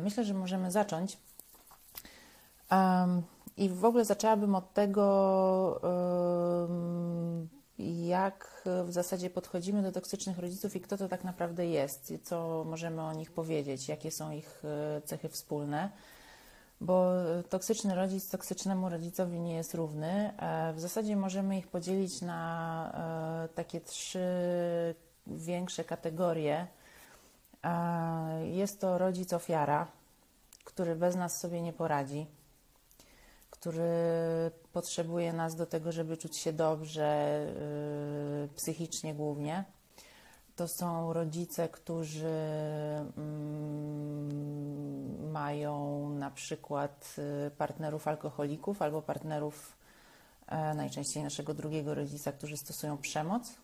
Myślę, że możemy zacząć. I w ogóle zaczęłabym od tego, jak w zasadzie podchodzimy do toksycznych rodziców i kto to tak naprawdę jest, co możemy o nich powiedzieć, jakie są ich cechy wspólne, bo toksyczny rodzic toksycznemu rodzicowi nie jest równy. W zasadzie możemy ich podzielić na takie trzy większe kategorie. Jest to rodzic ofiara, który bez nas sobie nie poradzi, który potrzebuje nas do tego, żeby czuć się dobrze, psychicznie głównie. To są rodzice, którzy mają na przykład partnerów alkoholików albo partnerów, najczęściej naszego drugiego rodzica, którzy stosują przemoc.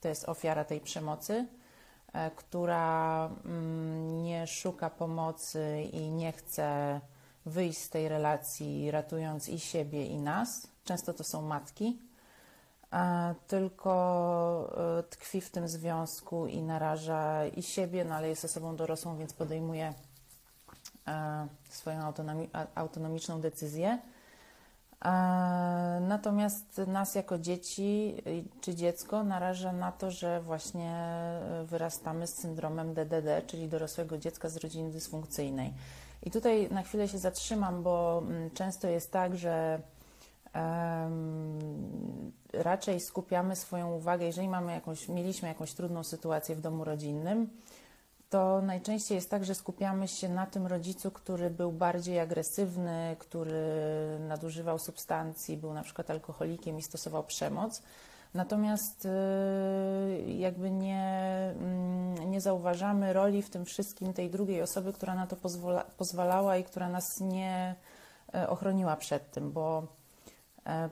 To jest ofiara tej przemocy, która nie szuka pomocy i nie chce wyjść z tej relacji, ratując i siebie, i nas. Często to są matki, tylko tkwi w tym związku i naraża i siebie, no ale jest osobą dorosłą, więc podejmuje swoją autonomiczną decyzję. Natomiast nas jako dzieci czy dziecko naraża na to, że właśnie wyrastamy z syndromem DDD, czyli dorosłego dziecka z rodziny dysfunkcyjnej. I tutaj na chwilę się zatrzymam, bo często jest tak, że raczej skupiamy swoją uwagę, jeżeli mieliśmy jakąś trudną sytuację w domu rodzinnym, to najczęściej jest tak, że skupiamy się na tym rodzicu, który był bardziej agresywny, który nadużywał substancji, był na przykład alkoholikiem i stosował przemoc. Natomiast jakby nie zauważamy roli w tym wszystkim tej drugiej osoby, która na to pozwalała i która nas nie ochroniła przed tym, bo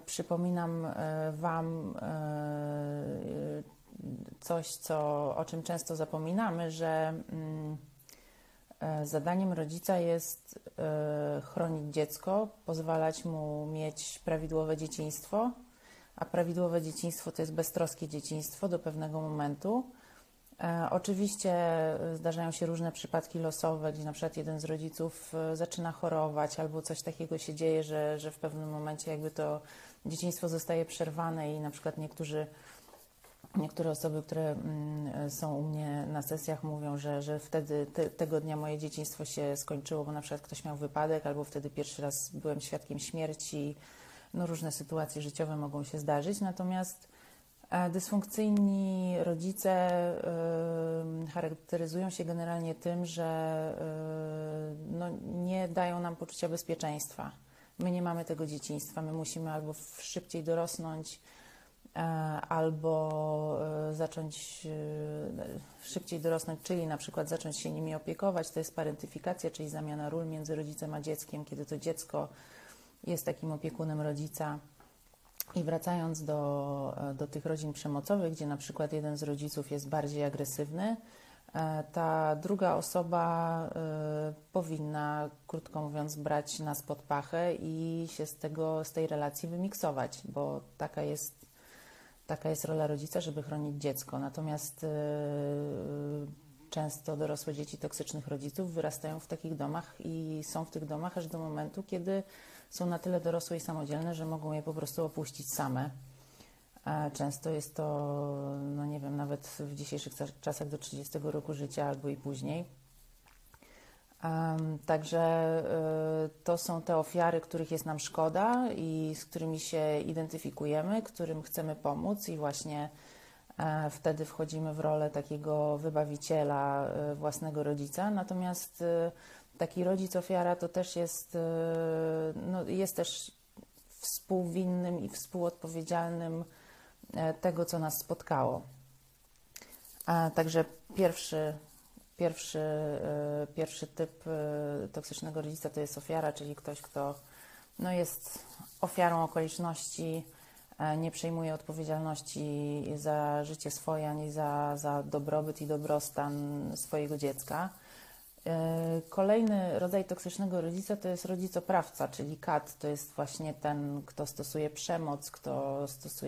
przypominam Wam coś, o czym często zapominamy, że zadaniem rodzica jest chronić dziecko, pozwalać mu mieć prawidłowe dzieciństwo, a prawidłowe dzieciństwo to jest beztroskie dzieciństwo do pewnego momentu. Oczywiście zdarzają się różne przypadki losowe, gdzie na przykład jeden z rodziców zaczyna chorować albo coś takiego się dzieje, że w pewnym momencie jakby to dzieciństwo zostaje przerwane i na przykład niektóre osoby, które są u mnie na sesjach, mówią, że wtedy tego dnia moje dzieciństwo się skończyło, bo na przykład ktoś miał wypadek albo wtedy pierwszy raz byłem świadkiem śmierci. No, różne sytuacje życiowe mogą się zdarzyć, natomiast dysfunkcyjni rodzice charakteryzują się generalnie tym, że nie dają nam poczucia bezpieczeństwa. My nie mamy tego dzieciństwa, my musimy albo szybciej dorosnąć, albo zacząć szybciej dorosnąć, czyli na przykład zacząć się nimi opiekować. To jest parentyfikacja, czyli zamiana ról między rodzicem a dzieckiem, kiedy to dziecko jest takim opiekunem rodzica. I wracając do tych rodzin przemocowych, gdzie na przykład jeden z rodziców jest bardziej agresywny, ta druga osoba powinna, krótko mówiąc, brać nas pod pachę i się z tej relacji wymiksować, bo taka jest rola rodzica, żeby chronić dziecko. Natomiast często dorosłe dzieci toksycznych rodziców wyrastają w takich domach i są w tych domach aż do momentu, kiedy są na tyle dorosłe i samodzielne, że mogą je po prostu opuścić same. Często jest to, no nie wiem, nawet w dzisiejszych czasach do 30 roku życia albo i później. Także to są te ofiary, których jest nam szkoda i z którymi się identyfikujemy, którym chcemy pomóc i właśnie wtedy wchodzimy w rolę takiego wybawiciela własnego rodzica. Natomiast taki rodzic ofiara to też jest, jest też współwinnym i współodpowiedzialnym tego, co nas spotkało. Także pierwszy typ toksycznego rodzica to jest ofiara, czyli ktoś, kto jest ofiarą okoliczności, nie przejmuje odpowiedzialności za życie swoje, ani za dobrobyt i dobrostan swojego dziecka. Kolejny rodzaj toksycznego rodzica to jest rodzicoprawca, czyli kat. To jest właśnie ten, kto stosuje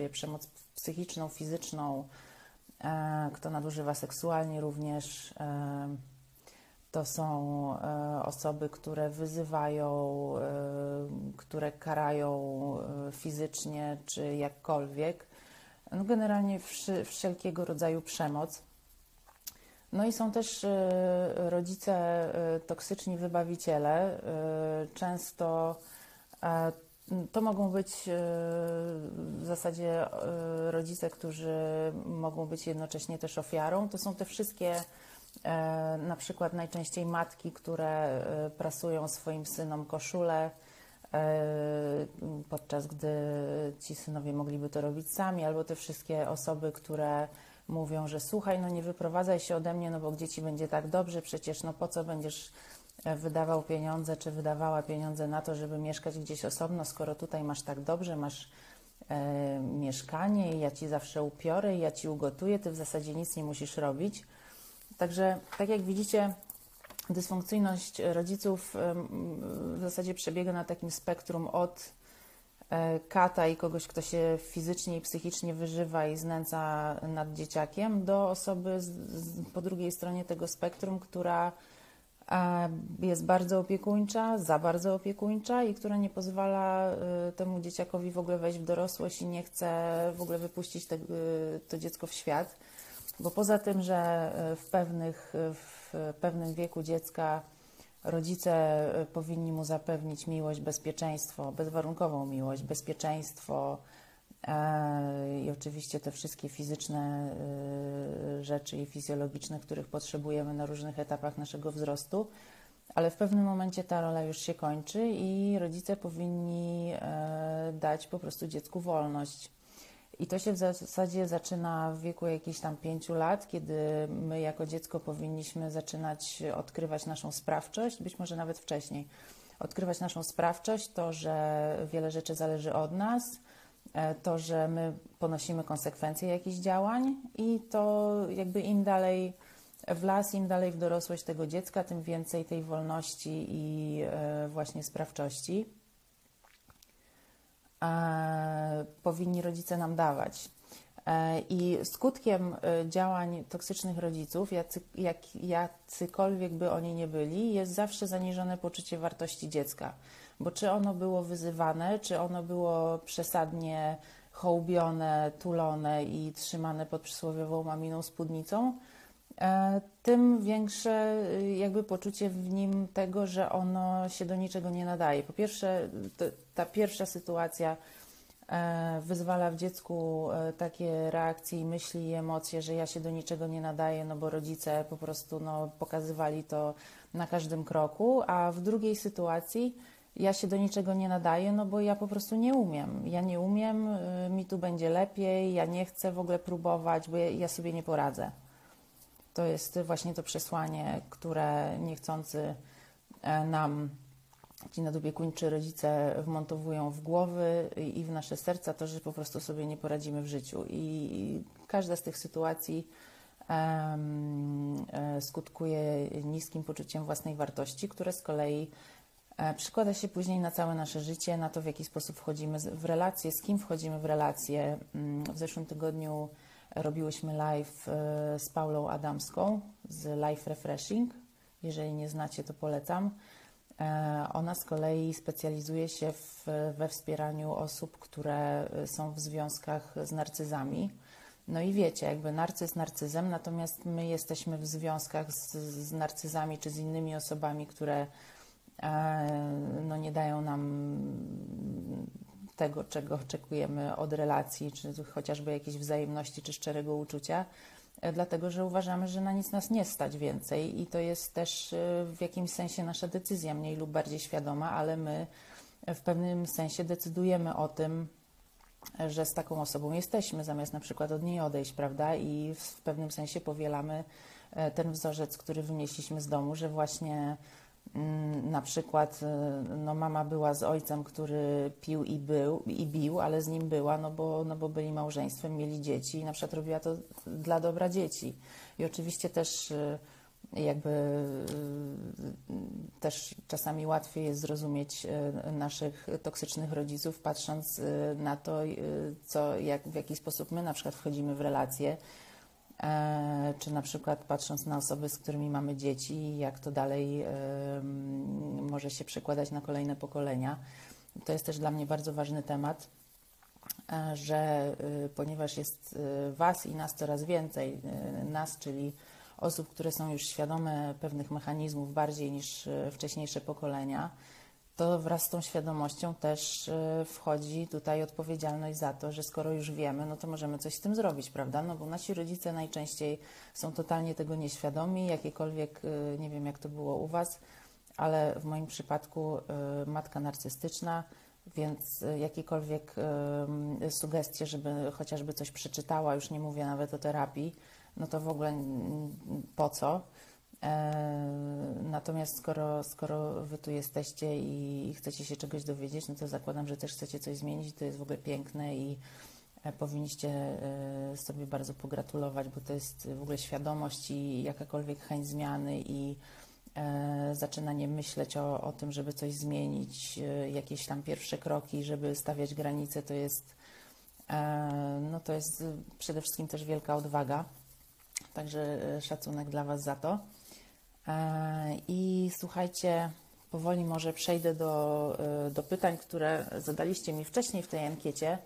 przemoc, psychiczną, fizyczną, kto nadużywa seksualnie również. To są osoby, które wyzywają, które karają fizycznie czy jakkolwiek. No generalnie wszelkiego rodzaju przemoc. No i są też rodzice toksyczni wybawiciele. Często to mogą być w zasadzie rodzice, którzy mogą być jednocześnie też ofiarą. To są te wszystkie na przykład najczęściej matki, które prasują swoim synom koszulę, podczas gdy ci synowie mogliby to robić sami, albo te wszystkie osoby, które mówią, że słuchaj, no nie wyprowadzaj się ode mnie, no bo gdzie ci będzie tak dobrze, przecież no po co będziesz wydawał pieniądze, czy wydawała pieniądze na to, żeby mieszkać gdzieś osobno, skoro tutaj masz tak dobrze, masz mieszkanie i ja ci zawsze upiorę i ja ci ugotuję, ty w zasadzie nic nie musisz robić. Także, tak jak widzicie, dysfunkcyjność rodziców w zasadzie przebiega na takim spektrum od kata i kogoś, kto się fizycznie i psychicznie wyżywa i znęca nad dzieciakiem, do osoby po drugiej stronie tego spektrum, która jest bardzo opiekuńcza, za bardzo opiekuńcza i która nie pozwala temu dzieciakowi w ogóle wejść w dorosłość i nie chce w ogóle wypuścić to dziecko w świat. Bo poza tym, że w pewnym wieku dziecka rodzice powinni mu zapewnić miłość, bezpieczeństwo, bezwarunkową miłość, bezpieczeństwo i oczywiście te wszystkie fizyczne rzeczy i fizjologiczne, których potrzebujemy na różnych etapach naszego wzrostu, ale w pewnym momencie ta rola już się kończy i rodzice powinni dać po prostu dziecku wolność. I to się w zasadzie zaczyna w wieku jakichś tam 5 lat, kiedy my jako dziecko powinniśmy zaczynać odkrywać naszą sprawczość, być może nawet wcześniej. Odkrywać naszą sprawczość, to, że wiele rzeczy zależy od nas, to, że my ponosimy konsekwencje jakichś działań i to jakby im dalej w las, im dalej w dorosłość tego dziecka, tym więcej tej wolności i właśnie sprawczości powinni rodzice nam dawać. I skutkiem działań toksycznych rodziców, jacykolwiek by oni nie byli, jest zawsze zaniżone poczucie wartości dziecka. Bo czy ono było wyzywane, czy ono było przesadnie hołbione, tulone i trzymane pod przysłowiową maminą spódnicą, tym większe jakby poczucie w nim tego, że ono się do niczego nie nadaje. Po pierwsze, ta pierwsza sytuacja wyzwala w dziecku takie reakcje i myśli i emocje, że ja się do niczego nie nadaję, no bo rodzice po prostu no, pokazywali to na każdym kroku, a w drugiej sytuacji ja się do niczego nie nadaję, no bo ja po prostu nie umiem. Ja nie umiem, mi tu będzie lepiej, ja nie chcę w ogóle próbować, bo ja sobie nie poradzę. To jest właśnie to przesłanie, które niechcący nam ci nadopiekuńczy rodzice wmontowują w głowy i w nasze serca, to, że po prostu sobie nie poradzimy w życiu. I każda z tych sytuacji skutkuje niskim poczuciem własnej wartości, które z kolei przekłada się później na całe nasze życie, na to, w jaki sposób wchodzimy w relacje, z kim wchodzimy w relacje. W zeszłym tygodniu robiłyśmy live z Paulą Adamską z Life Refreshing. Jeżeli nie znacie, to polecam. Ona z kolei specjalizuje się we wspieraniu osób, które są w związkach z narcyzami. No i wiecie, jakby narcyz narcyzem, natomiast my jesteśmy w związkach z narcyzami czy z innymi osobami, które no, nie dają nam tego, czego oczekujemy od relacji, czy chociażby jakiejś wzajemności, czy szczerego uczucia, dlatego, że uważamy, że na nic nas nie stać więcej i to jest też w jakimś sensie nasza decyzja, mniej lub bardziej świadoma, ale my w pewnym sensie decydujemy o tym, że z taką osobą jesteśmy, zamiast na przykład od niej odejść, prawda? I w pewnym sensie powielamy ten wzorzec, który wynieśliśmy z domu, że właśnie na przykład no mama była z ojcem, który pił i bił, ale z nim była, no bo byli małżeństwem, mieli dzieci i na przykład robiła to dla dobra dzieci. I oczywiście też jakby też czasami łatwiej jest zrozumieć naszych toksycznych rodziców, patrząc na to, w jaki sposób my na przykład wchodzimy w relacje, czy na przykład patrząc na osoby, z którymi mamy dzieci, jak to dalej może się przekładać na kolejne pokolenia. To jest też dla mnie bardzo ważny temat, że ponieważ jest Was i nas coraz więcej, nas, czyli osób, które są już świadome pewnych mechanizmów bardziej niż wcześniejsze pokolenia, to wraz z tą świadomością też wchodzi tutaj odpowiedzialność za to, że skoro już wiemy, no to możemy coś z tym zrobić, prawda? No bo nasi rodzice najczęściej są totalnie tego nieświadomi, jakiekolwiek, nie wiem jak to było u Was, ale w moim przypadku matka narcystyczna, więc jakiekolwiek sugestie, żeby chociażby coś przeczytała, już nie mówię nawet o terapii, no to w ogóle po co? Natomiast skoro Wy tu jesteście i chcecie się czegoś dowiedzieć, no to zakładam, że też chcecie coś zmienić. To jest w ogóle piękne i powinniście sobie bardzo pogratulować, bo to jest w ogóle świadomość i jakakolwiek chęć zmiany i zaczynanie myśleć o tym, żeby coś zmienić, jakieś tam pierwsze kroki, żeby stawiać granice, to jest przede wszystkim też wielka odwaga. Także szacunek dla Was za to. I słuchajcie, powoli może przejdę do pytań, które zadaliście mi wcześniej w tej ankiecie.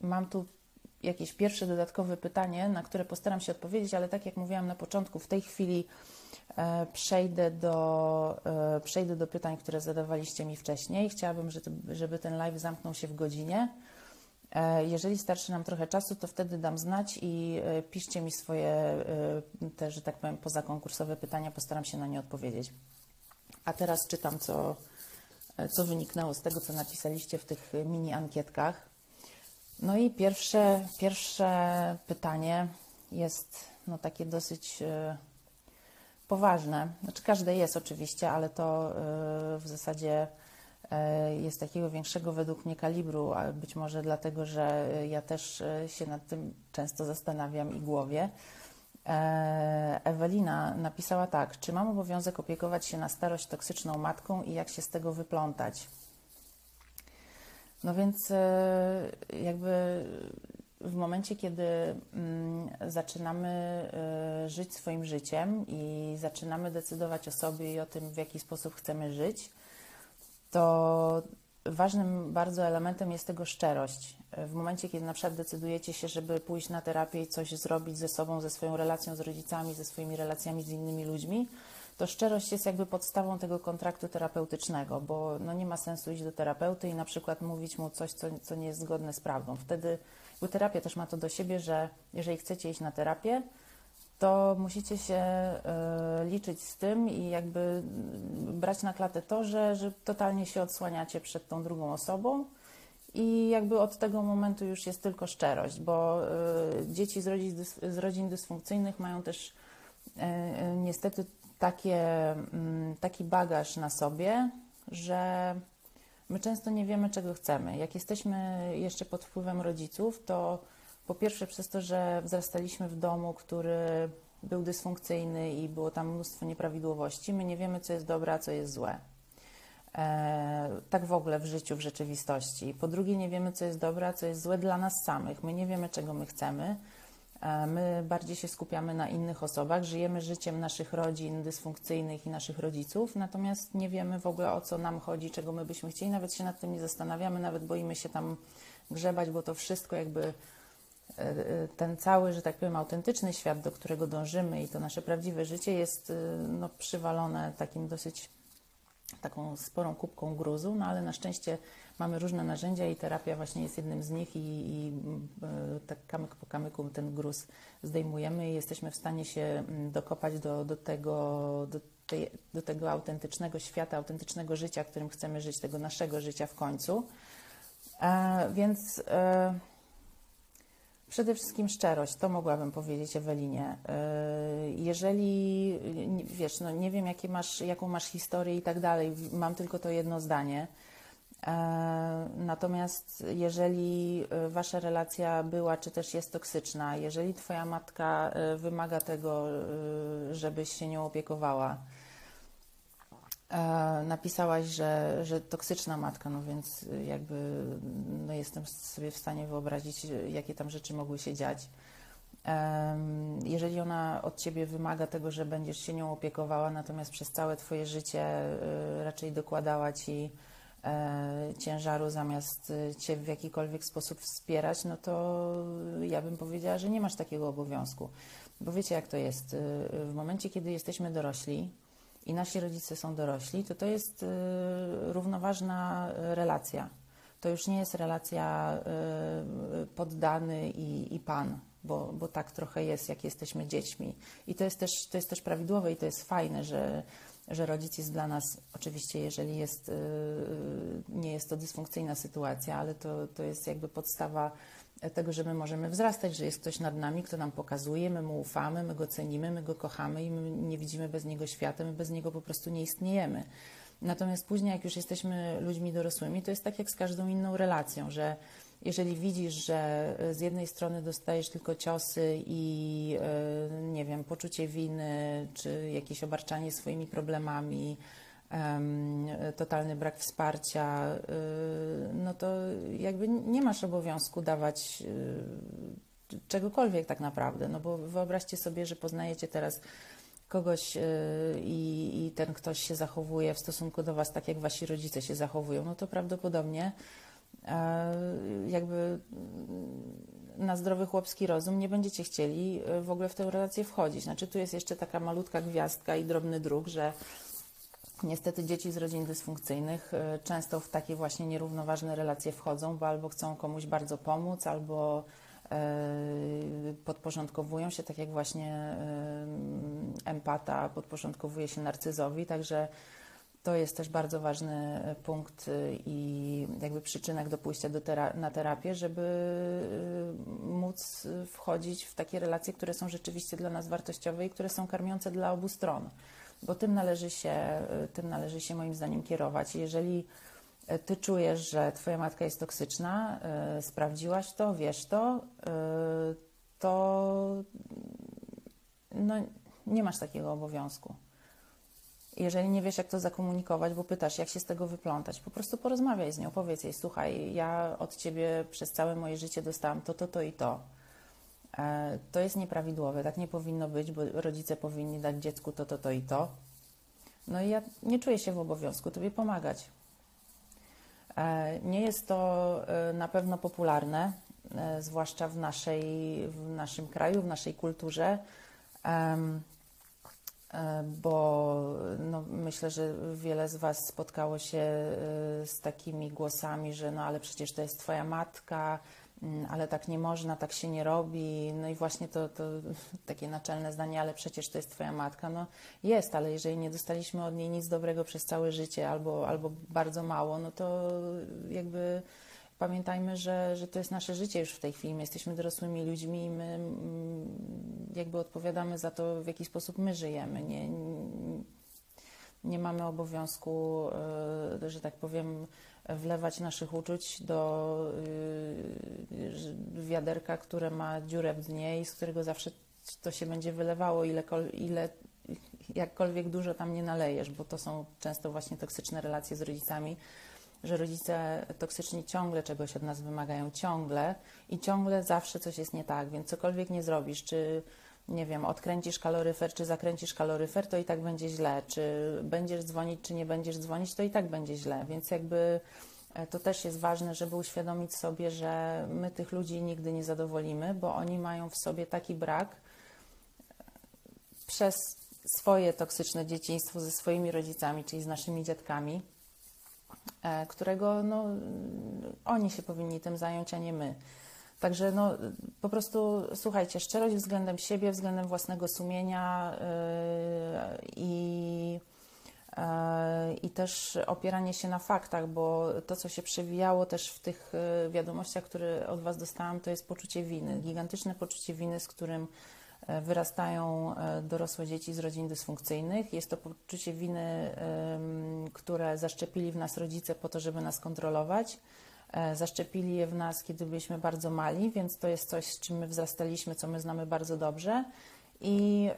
Mam tu jakieś pierwsze dodatkowe pytanie, na które postaram się odpowiedzieć, ale tak jak mówiłam na początku, w tej chwili przejdę do pytań, które zadawaliście mi wcześniej. Chciałabym, żeby ten live zamknął się w godzinie. Jeżeli starczy nam trochę czasu, to wtedy dam znać i piszcie mi swoje te, że tak powiem, pozakonkursowe pytania, postaram się na nie odpowiedzieć. A teraz czytam, co wyniknęło z tego, co napisaliście w tych mini-ankietkach. No i pierwsze pytanie jest no, takie dosyć poważne. Znaczy każde jest oczywiście, ale to w zasadzie jest takiego większego według mnie kalibru, a być może dlatego, że ja też się nad tym często zastanawiam i głowię. Ewelina napisała tak: czy mam obowiązek opiekować się na starość toksyczną matką i jak się z tego wyplątać? No więc jakby w momencie, kiedy zaczynamy żyć swoim życiem i zaczynamy decydować o sobie i o tym, w jaki sposób chcemy żyć, to ważnym bardzo elementem jest tego szczerość. W momencie, kiedy na przykład decydujecie się, żeby pójść na terapię i coś zrobić ze sobą, ze swoją relacją z rodzicami, ze swoimi relacjami z innymi ludźmi, to szczerość jest jakby podstawą tego kontraktu terapeutycznego, bo no nie ma sensu iść do terapeuty i na przykład mówić mu coś, co nie jest zgodne z prawdą. Wtedy, bo terapia też ma to do siebie, że jeżeli chcecie iść na terapię, to musicie się liczyć z tym i jakby brać na klatę to, że totalnie się odsłaniacie przed tą drugą osobą i jakby od tego momentu już jest tylko szczerość, bo dzieci z rodzin dysfunkcyjnych mają też niestety taki bagaż na sobie, że my często nie wiemy, czego chcemy. Jak jesteśmy jeszcze pod wpływem rodziców, to po pierwsze przez to, że wzrastaliśmy w domu, który był dysfunkcyjny i było tam mnóstwo nieprawidłowości, my nie wiemy, co jest dobre, a co jest złe. Tak w ogóle w życiu, w rzeczywistości. Po drugie, nie wiemy, co jest dobre, a co jest złe dla nas samych. My nie wiemy, czego my chcemy. My bardziej się skupiamy na innych osobach, żyjemy życiem naszych rodzin dysfunkcyjnych i naszych rodziców, natomiast nie wiemy w ogóle, o co nam chodzi, czego my byśmy chcieli, nawet się nad tym nie zastanawiamy, nawet boimy się tam grzebać, bo to wszystko jakby ten cały, że tak powiem, autentyczny świat, do którego dążymy i to nasze prawdziwe życie jest no, przywalone taką sporą kubką gruzu, no ale na szczęście mamy różne narzędzia i terapia właśnie jest jednym z nich i tak kamyk po kamyku ten gruz zdejmujemy i jesteśmy w stanie się dokopać do tego autentycznego świata, autentycznego życia, którym chcemy żyć, tego naszego życia w końcu. Przede wszystkim szczerość, to mogłabym powiedzieć Ewelinie. Jeżeli, wiesz, no nie wiem jaką masz historię i tak dalej, mam tylko to jedno zdanie. Natomiast jeżeli Wasza relacja była, czy też jest toksyczna, jeżeli Twoja matka wymaga tego, żebyś się nią opiekowała, napisałaś, że toksyczna matka, no więc jakby no jestem sobie w stanie wyobrazić, jakie tam rzeczy mogły się dziać. Jeżeli ona od Ciebie wymaga tego, że będziesz się nią opiekowała, natomiast przez całe Twoje życie raczej dokładała Ci ciężaru zamiast Cię w jakikolwiek sposób wspierać, no to ja bym powiedziała, że nie masz takiego obowiązku. Bo wiecie, jak to jest. W momencie, kiedy jesteśmy dorośli i nasi rodzice są dorośli, to jest równoważna relacja. To już nie jest relacja poddany i pan, bo tak trochę jest, jak jesteśmy dziećmi. I to jest też prawidłowe i to jest fajne, że rodzic jest dla nas, oczywiście jeżeli jest, nie jest to dysfunkcyjna sytuacja, ale to jest jakby podstawa tego, że my możemy wzrastać, że jest ktoś nad nami, kto nam pokazuje, my mu ufamy, my go cenimy, my go kochamy i my nie widzimy bez niego świata, my bez niego po prostu nie istniejemy. Natomiast później, jak już jesteśmy ludźmi dorosłymi, to jest tak jak z każdą inną relacją, że jeżeli widzisz, że z jednej strony dostajesz tylko ciosy i, nie wiem, poczucie winy, czy jakieś obarczanie swoimi problemami, totalny brak wsparcia, no to jakby nie masz obowiązku dawać czegokolwiek tak naprawdę, no bo wyobraźcie sobie, że poznajecie teraz kogoś i ten ktoś się zachowuje w stosunku do Was tak, jak Wasi rodzice się zachowują, no to prawdopodobnie jakby na zdrowy chłopski rozum nie będziecie chcieli w ogóle w tę relację wchodzić. Znaczy tu jest jeszcze taka malutka gwiazdka i drobny druk, że niestety dzieci z rodzin dysfunkcyjnych często w takie właśnie nierównoważne relacje wchodzą, bo albo chcą komuś bardzo pomóc, albo podporządkowują się, tak jak właśnie empata podporządkowuje się narcyzowi, także to jest też bardzo ważny punkt i jakby przyczynek do pójścia na terapię, żeby móc wchodzić w takie relacje, które są rzeczywiście dla nas wartościowe i które są karmiące dla obu stron, bo tym należy się moim zdaniem kierować. Jeżeli Ty czujesz, że Twoja matka jest toksyczna, sprawdziłaś to, wiesz to, to no, nie masz takiego obowiązku. Jeżeli nie wiesz, jak to zakomunikować, bo pytasz, jak się z tego wyplątać, po prostu porozmawiaj z nią, powiedz jej, słuchaj, ja od Ciebie przez całe moje życie dostałam to i to. To jest nieprawidłowe, tak nie powinno być, bo rodzice powinni dać dziecku to i to. No i ja nie czuję się w obowiązku Tobie pomagać. Nie jest to na pewno popularne, zwłaszcza w naszym kraju, w naszej kulturze, bo no, myślę, że wiele z Was spotkało się z takimi głosami, że no ale przecież to jest Twoja matka, ale tak nie można, tak się nie robi. No i właśnie to takie naczelne zdanie, ale przecież to jest Twoja matka. No jest, ale jeżeli nie dostaliśmy od niej nic dobrego przez całe życie albo bardzo mało, no to jakby pamiętajmy, że to jest nasze życie już w tej chwili. My jesteśmy dorosłymi ludźmi i my jakby odpowiadamy za to, w jaki sposób my żyjemy. Nie mamy obowiązku, że tak powiem, wlewać naszych uczuć do wiaderka, które ma dziurę w dnie i z którego zawsze to się będzie wylewało, jakkolwiek dużo tam nie nalejesz, bo to są często właśnie toksyczne relacje z rodzicami, że rodzice toksyczni ciągle czegoś od nas wymagają, ciągle i ciągle zawsze coś jest nie tak, więc cokolwiek nie zrobisz, czy nie wiem, odkręcisz kaloryfer, czy zakręcisz kaloryfer, to i tak będzie źle. Czy będziesz dzwonić, czy nie będziesz dzwonić, to i tak będzie źle. Więc jakby to też jest ważne, żeby uświadomić sobie, że my tych ludzi nigdy nie zadowolimy, bo oni mają w sobie taki brak przez swoje toksyczne dzieciństwo ze swoimi rodzicami, czyli z naszymi dziadkami, którego no, oni się powinni tym zająć, a nie my. Także no, po prostu słuchajcie, szczerość względem siebie, względem własnego sumienia i też opieranie się na faktach, bo to, co się przewijało też w tych wiadomościach, które od Was dostałam, to jest poczucie winy, gigantyczne poczucie winy, z którym wyrastają dorosłe dzieci z rodzin dysfunkcyjnych. Jest to poczucie winy, które zaszczepili w nas rodzice po to, żeby nas kontrolować. Zaszczepili je w nas, kiedy byliśmy bardzo mali, więc to jest coś, z czym my wzrastaliśmy, co my znamy bardzo dobrze i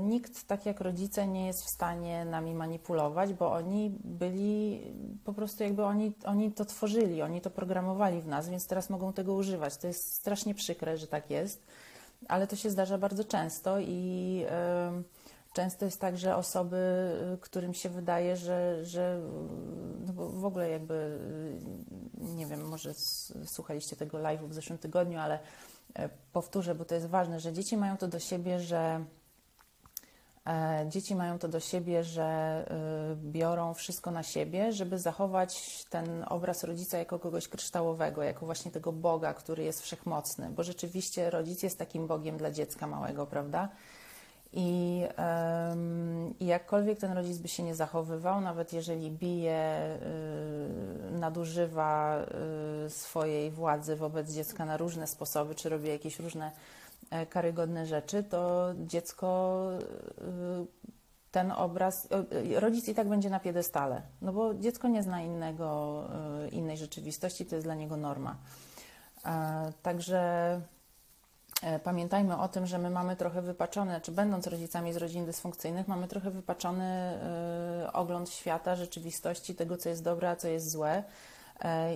nikt, tak jak rodzice, nie jest w stanie nami manipulować, bo oni byli, po prostu jakby oni to tworzyli, oni to programowali w nas, więc teraz mogą tego używać. To jest strasznie przykre, że tak jest, ale to się zdarza bardzo często i często jest tak, że osoby, którym się wydaje, że no bo w ogóle jakby, nie wiem, może słuchaliście tego live'u w zeszłym tygodniu, ale powtórzę, bo to jest ważne, że dzieci mają to do siebie, że biorą wszystko na siebie, żeby zachować ten obraz rodzica jako kogoś kryształowego, jako właśnie tego Boga, który jest wszechmocny, bo rzeczywiście rodzic jest takim Bogiem dla dziecka małego, prawda? I jakkolwiek ten rodzic by się nie zachowywał, nawet jeżeli bije, nadużywa swojej władzy wobec dziecka na różne sposoby, czy robi jakieś różne karygodne rzeczy, to dziecko ten obraz, rodzic i tak będzie na piedestale, no bo dziecko nie zna innej rzeczywistości, to jest dla niego norma. Także pamiętajmy o tym, że my mamy trochę wypaczony, czy będąc rodzicami z rodzin dysfunkcyjnych, mamy trochę wypaczony ogląd świata, rzeczywistości, tego, co jest dobre, a co jest złe.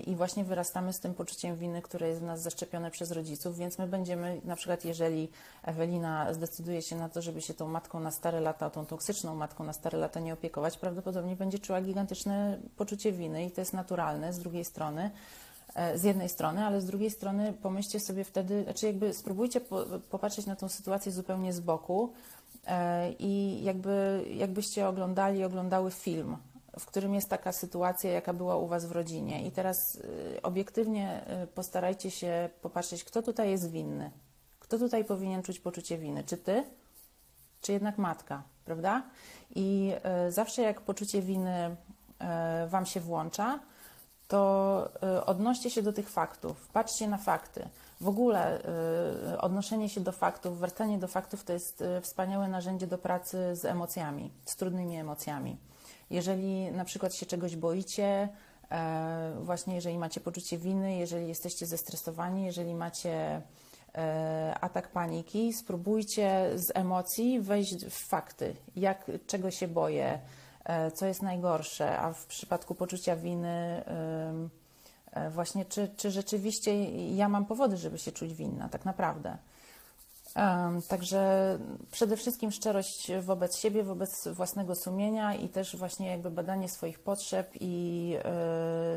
I właśnie wyrastamy z tym poczuciem winy, które jest w nas zaszczepione przez rodziców, więc my będziemy, na przykład jeżeli Ewelina zdecyduje się na to, żeby się tą matką na stare lata, tą toksyczną matką na stare lata nie opiekować, prawdopodobnie będzie czuła gigantyczne poczucie winy i to jest naturalne z jednej strony, ale z drugiej strony pomyślcie sobie wtedy, znaczy jakby spróbujcie popatrzeć na tą sytuację zupełnie z boku i jakbyście oglądały film, w którym jest taka sytuacja, jaka była u Was w rodzinie. I teraz obiektywnie postarajcie się popatrzeć, kto tutaj jest winny, kto tutaj powinien czuć poczucie winy, czy Ty, czy jednak matka, prawda? I zawsze jak poczucie winy Wam się włącza, to odnoście się do tych faktów, patrzcie na fakty. W ogóle odnoszenie się do faktów, wracanie do faktów to jest wspaniałe narzędzie do pracy z emocjami, z trudnymi emocjami. Jeżeli na przykład się czegoś boicie, właśnie jeżeli macie poczucie winy, jeżeli jesteście zestresowani, jeżeli macie atak paniki, spróbujcie z emocji wejść w fakty, czego się boję, co jest najgorsze, a w przypadku poczucia winy właśnie czy rzeczywiście ja mam powody, żeby się czuć winna tak naprawdę. Także przede wszystkim szczerość wobec siebie, wobec własnego sumienia i też właśnie jakby badanie swoich potrzeb i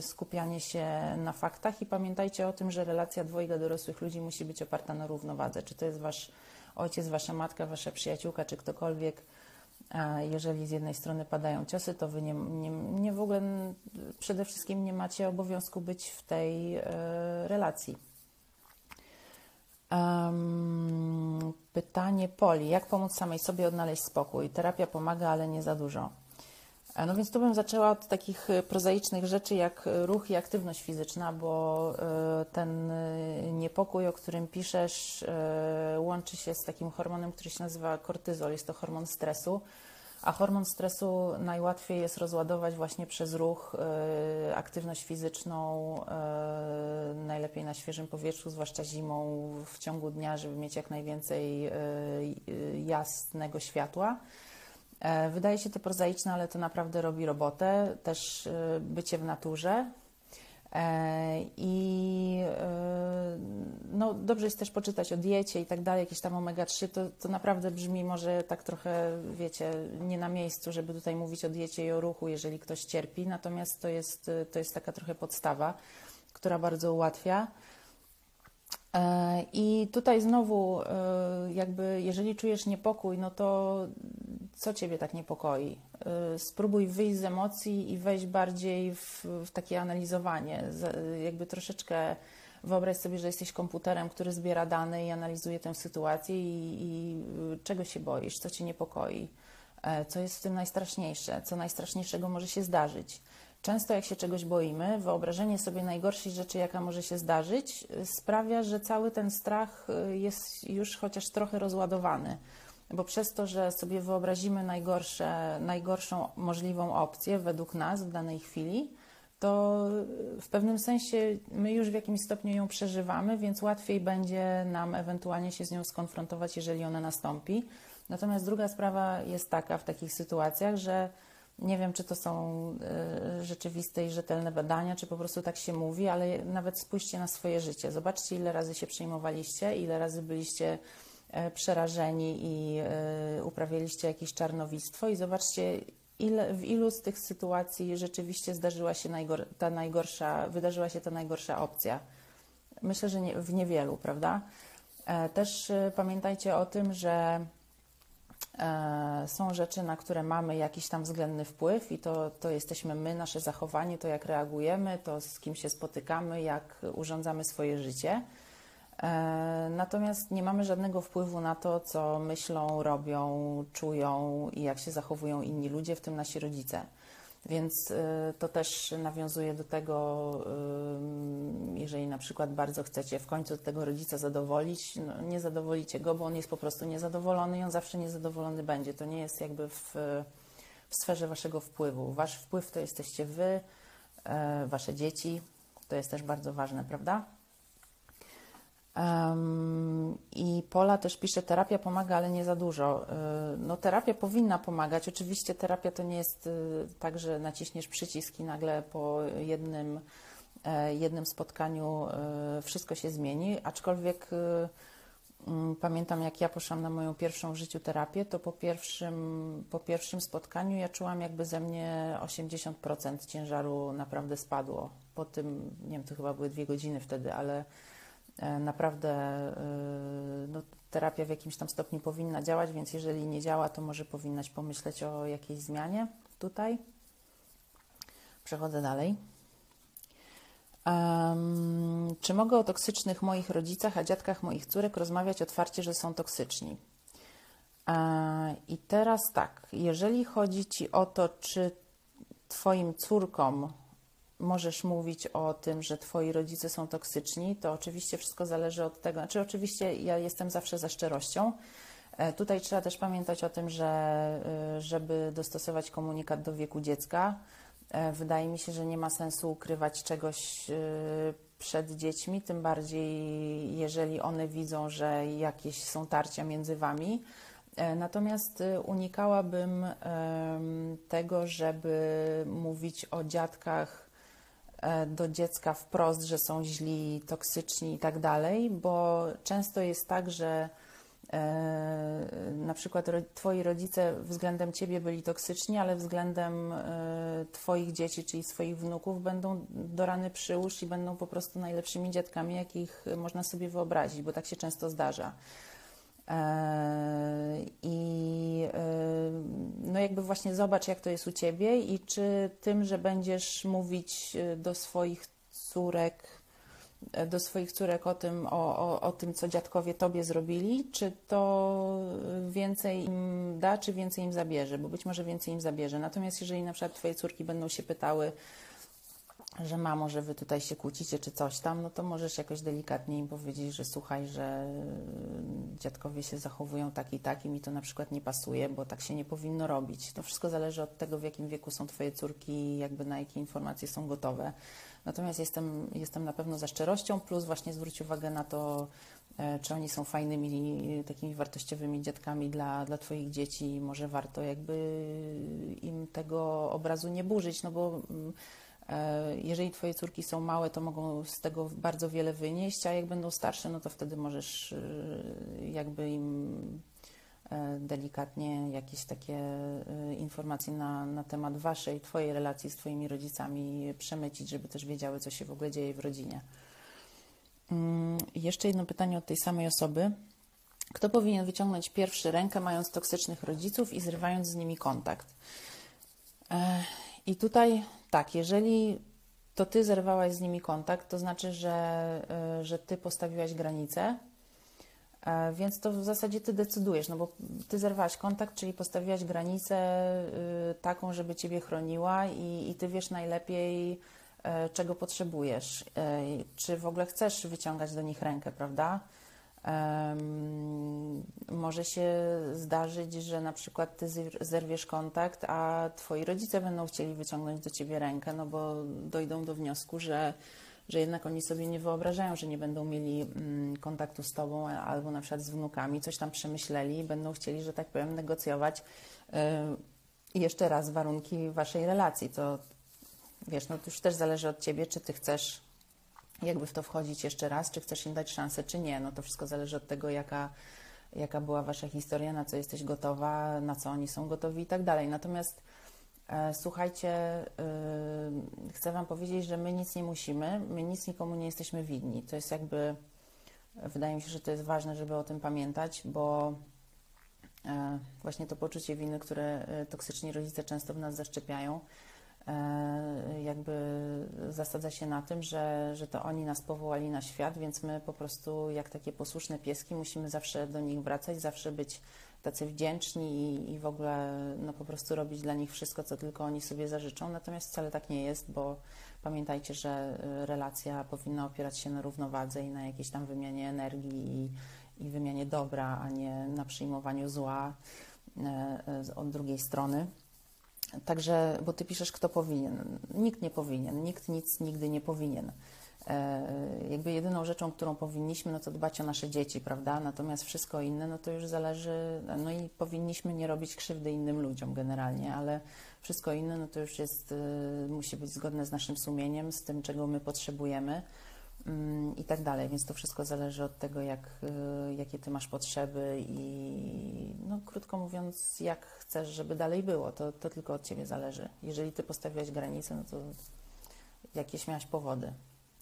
skupianie się na faktach. I pamiętajcie o tym, że relacja dwojga dorosłych ludzi musi być oparta na równowadze. Czy to jest Wasz ojciec, Wasza matka, Wasza przyjaciółka, czy ktokolwiek. Jeżeli z jednej strony padają ciosy, to Wy nie w ogóle przede wszystkim nie macie obowiązku być w tej relacji. Pytanie Poli. Jak pomóc samej sobie odnaleźć spokój? Terapia pomaga, ale nie za dużo. No więc tu bym zaczęła od takich prozaicznych rzeczy jak ruch i aktywność fizyczna, bo ten niepokój, o którym piszesz, łączy się z takim hormonem, który się nazywa kortyzol. Jest to hormon stresu, a hormon stresu najłatwiej jest rozładować właśnie przez ruch, aktywność fizyczną, najlepiej na świeżym powietrzu, zwłaszcza zimą, w ciągu dnia, żeby mieć jak najwięcej jasnego światła. Wydaje się to prozaiczne, ale to naprawdę robi robotę, też bycie w naturze. I no, dobrze jest też poczytać o diecie i tak dalej, jakieś tam omega-3, to naprawdę brzmi może tak trochę, wiecie, nie na miejscu, żeby tutaj mówić o diecie i o ruchu, jeżeli ktoś cierpi, natomiast to jest taka trochę podstawa, która bardzo ułatwia. I tutaj znowu jakby jeżeli czujesz niepokój, no to co Ciebie tak niepokoi? Spróbuj wyjść z emocji i wejść bardziej w takie analizowanie. Jakby troszeczkę wyobraź sobie, że jesteś komputerem, który zbiera dane i analizuje tę sytuację i czego się boisz, co Cię niepokoi, co jest w tym najstraszniejsze, co najstraszniejszego może się zdarzyć. Często jak się czegoś boimy, wyobrażenie sobie najgorszej rzeczy, jaka może się zdarzyć, sprawia, że cały ten strach jest już chociaż trochę rozładowany. Bo przez to, że sobie wyobrazimy najgorszą możliwą opcję według nas w danej chwili, to w pewnym sensie my już w jakimś stopniu ją przeżywamy, więc łatwiej będzie nam ewentualnie się z nią skonfrontować, jeżeli ona nastąpi. Natomiast druga sprawa jest taka w takich sytuacjach, że nie wiem, czy to są rzeczywiste i rzetelne badania, czy po prostu tak się mówi, ale nawet spójrzcie na swoje życie. Zobaczcie, ile razy się przejmowaliście, ile razy byliście przerażeni i uprawialiście jakieś czarnowictwo i zobaczcie, w ilu z tych sytuacji rzeczywiście zdarzyła się wydarzyła się ta najgorsza opcja. Myślę, że w niewielu, prawda? Też pamiętajcie o tym, że są rzeczy, na które mamy jakiś tam względny wpływ i to jesteśmy my, nasze zachowanie, to jak reagujemy, to z kim się spotykamy, jak urządzamy swoje życie. Natomiast nie mamy żadnego wpływu na to, co myślą, robią, czują i jak się zachowują inni ludzie, w tym nasi rodzice. Więc to też nawiązuje do tego, jeżeli na przykład bardzo chcecie w końcu tego rodzica zadowolić, no nie zadowolicie go, bo on jest po prostu niezadowolony i on zawsze niezadowolony będzie. To nie jest jakby w sferze waszego wpływu. Wasz wpływ to jesteście wy, wasze dzieci. To jest też bardzo ważne, prawda? I Pola też pisze, terapia pomaga, ale nie za dużo. No terapia powinna pomagać. Oczywiście terapia to nie jest tak, że naciśniesz przycisk i nagle po jednym spotkaniu wszystko się zmieni. Aczkolwiek pamiętam, jak ja poszłam na moją pierwszą w życiu terapię, to po pierwszym spotkaniu ja czułam, jakby ze mnie 80% ciężaru naprawdę spadło. Po tym, nie wiem, to chyba były 2 godziny wtedy, ale naprawdę no, terapia w jakimś tam stopniu powinna działać, więc jeżeli nie działa, to może powinnaś pomyśleć o jakiejś zmianie tutaj. Przechodzę dalej. Czy mogę o toksycznych moich rodzicach, a dziadkach moich córek rozmawiać otwarcie, że są toksyczni? I teraz tak, jeżeli chodzi ci o to, czy twoim córkom możesz mówić o tym, że twoi rodzice są toksyczni, to oczywiście wszystko zależy od tego. Znaczy oczywiście ja jestem zawsze za szczerością. Tutaj trzeba też pamiętać o tym, że żeby dostosować komunikat do wieku dziecka, wydaje mi się, że nie ma sensu ukrywać czegoś przed dziećmi, tym bardziej jeżeli one widzą, że jakieś są tarcia między wami. Natomiast unikałabym tego, żeby mówić o dziadkach do dziecka wprost, że są źli, toksyczni i tak dalej, bo często jest tak, że na przykład twoi rodzice względem ciebie byli toksyczni, ale względem twoich dzieci, czyli swoich wnuków, będą do rany przyłóż i będą po prostu najlepszymi dziadkami, jakich można sobie wyobrazić, bo tak się często zdarza. I no jakby właśnie zobacz, jak to jest u ciebie i czy tym, że będziesz mówić do swoich córek o tym, co dziadkowie tobie zrobili, czy to więcej im da, czy więcej im zabierze, bo być może więcej im zabierze. Natomiast jeżeli na przykład twoje córki będą się pytały, że mamo, że wy tutaj się kłócicie, czy coś tam, no to możesz jakoś delikatnie im powiedzieć, że słuchaj, że dziadkowie się zachowują tak i tak i mi to na przykład nie pasuje, bo tak się nie powinno robić. To wszystko zależy od tego, w jakim wieku są twoje córki, jakby na jakie informacje są gotowe. Natomiast jestem na pewno za szczerością, plus właśnie zwróć uwagę na to, czy oni są fajnymi, takimi wartościowymi dziadkami dla twoich dzieci. Może warto jakby im tego obrazu nie burzyć, no bo jeżeli twoje córki są małe, to mogą z tego bardzo wiele wynieść, a jak będą starsze, no to wtedy możesz jakby im delikatnie jakieś takie informacje na temat waszej, twojej relacji z twoimi rodzicami przemycić, żeby też wiedziały, co się w ogóle dzieje w rodzinie. Jeszcze jedno pytanie od tej samej osoby. Kto powinien wyciągnąć pierwszy rękę, mając toksycznych rodziców i zrywając z nimi kontakt? I tutaj tak, jeżeli to ty zerwałaś z nimi kontakt, to znaczy, że ty postawiłaś granicę, więc to w zasadzie ty decydujesz, no bo ty zerwałaś kontakt, czyli postawiłaś granicę taką, żeby ciebie chroniła i ty wiesz najlepiej, czego potrzebujesz, czy w ogóle chcesz wyciągać do nich rękę, prawda? Może się zdarzyć, że na przykład ty zerwiesz kontakt, a twoi rodzice będą chcieli wyciągnąć do ciebie rękę, no bo dojdą do wniosku, że jednak oni sobie nie wyobrażają, że nie będą mieli kontaktu z tobą albo na przykład z wnukami, coś tam przemyśleli i będą chcieli, że tak powiem, negocjować jeszcze raz warunki waszej relacji. To wiesz, no to już też zależy od ciebie, czy ty chcesz jakby w to wchodzić jeszcze raz, czy chcesz im dać szansę, czy nie. No to wszystko zależy od tego, jaka, jaka była Wasza historia, na co jesteś gotowa, na co oni są gotowi i tak dalej. Natomiast słuchajcie, chcę Wam powiedzieć, że my nic nie musimy, my nic nikomu nie jesteśmy winni. To jest jakby, wydaje mi się, że to jest ważne, żeby o tym pamiętać, bo właśnie to poczucie winy, które toksyczni rodzice często w nas zaszczepiają, jakby zasadza się na tym, że to oni nas powołali na świat, więc my po prostu jak takie posłuszne pieski musimy zawsze do nich wracać, zawsze być tacy wdzięczni i w ogóle no, po prostu robić dla nich wszystko, co tylko oni sobie zażyczą. Natomiast wcale tak nie jest, bo pamiętajcie, że relacja powinna opierać się na równowadze i na jakiejś tam wymianie energii i wymianie dobra, a nie na przyjmowaniu zła od drugiej strony. Także, bo Ty piszesz, kto powinien. Nikt nie powinien, nikt nic nigdy nie powinien. Jakby jedyną rzeczą, którą powinniśmy, no to dbać o nasze dzieci, prawda? Natomiast wszystko inne, no to już zależy, no i powinniśmy nie robić krzywdy innym ludziom generalnie, ale wszystko inne, no to już jest, musi być zgodne z naszym sumieniem, z tym, czego my potrzebujemy i tak dalej. Więc to wszystko zależy od tego, jakie Ty masz potrzeby i no, krótko mówiąc, jak chcesz, żeby dalej było. To tylko od Ciebie zależy. Jeżeli Ty postawiłaś granicę, no to jakieś miałaś powody.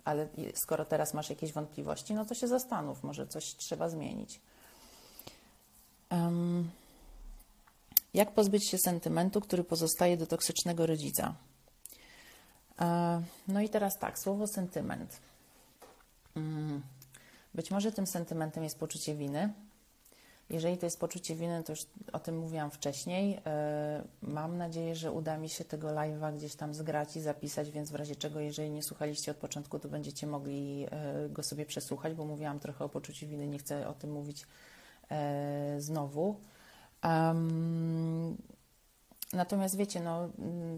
Ale skoro teraz masz jakieś wątpliwości, no to się zastanów, może coś trzeba zmienić. Jak pozbyć się sentymentu, który pozostaje do toksycznego rodzica? No i teraz tak, słowo sentyment. Być może tym sentymentem jest poczucie winy. Jeżeli to jest poczucie winy, to już o tym mówiłam wcześniej. Mam nadzieję, że uda mi się tego live'a gdzieś tam zgrać i zapisać, więc w razie czego, jeżeli nie słuchaliście od początku, to będziecie mogli go sobie przesłuchać, bo mówiłam trochę o poczuciu winy, nie chcę o tym mówić znowu. Natomiast wiecie, no,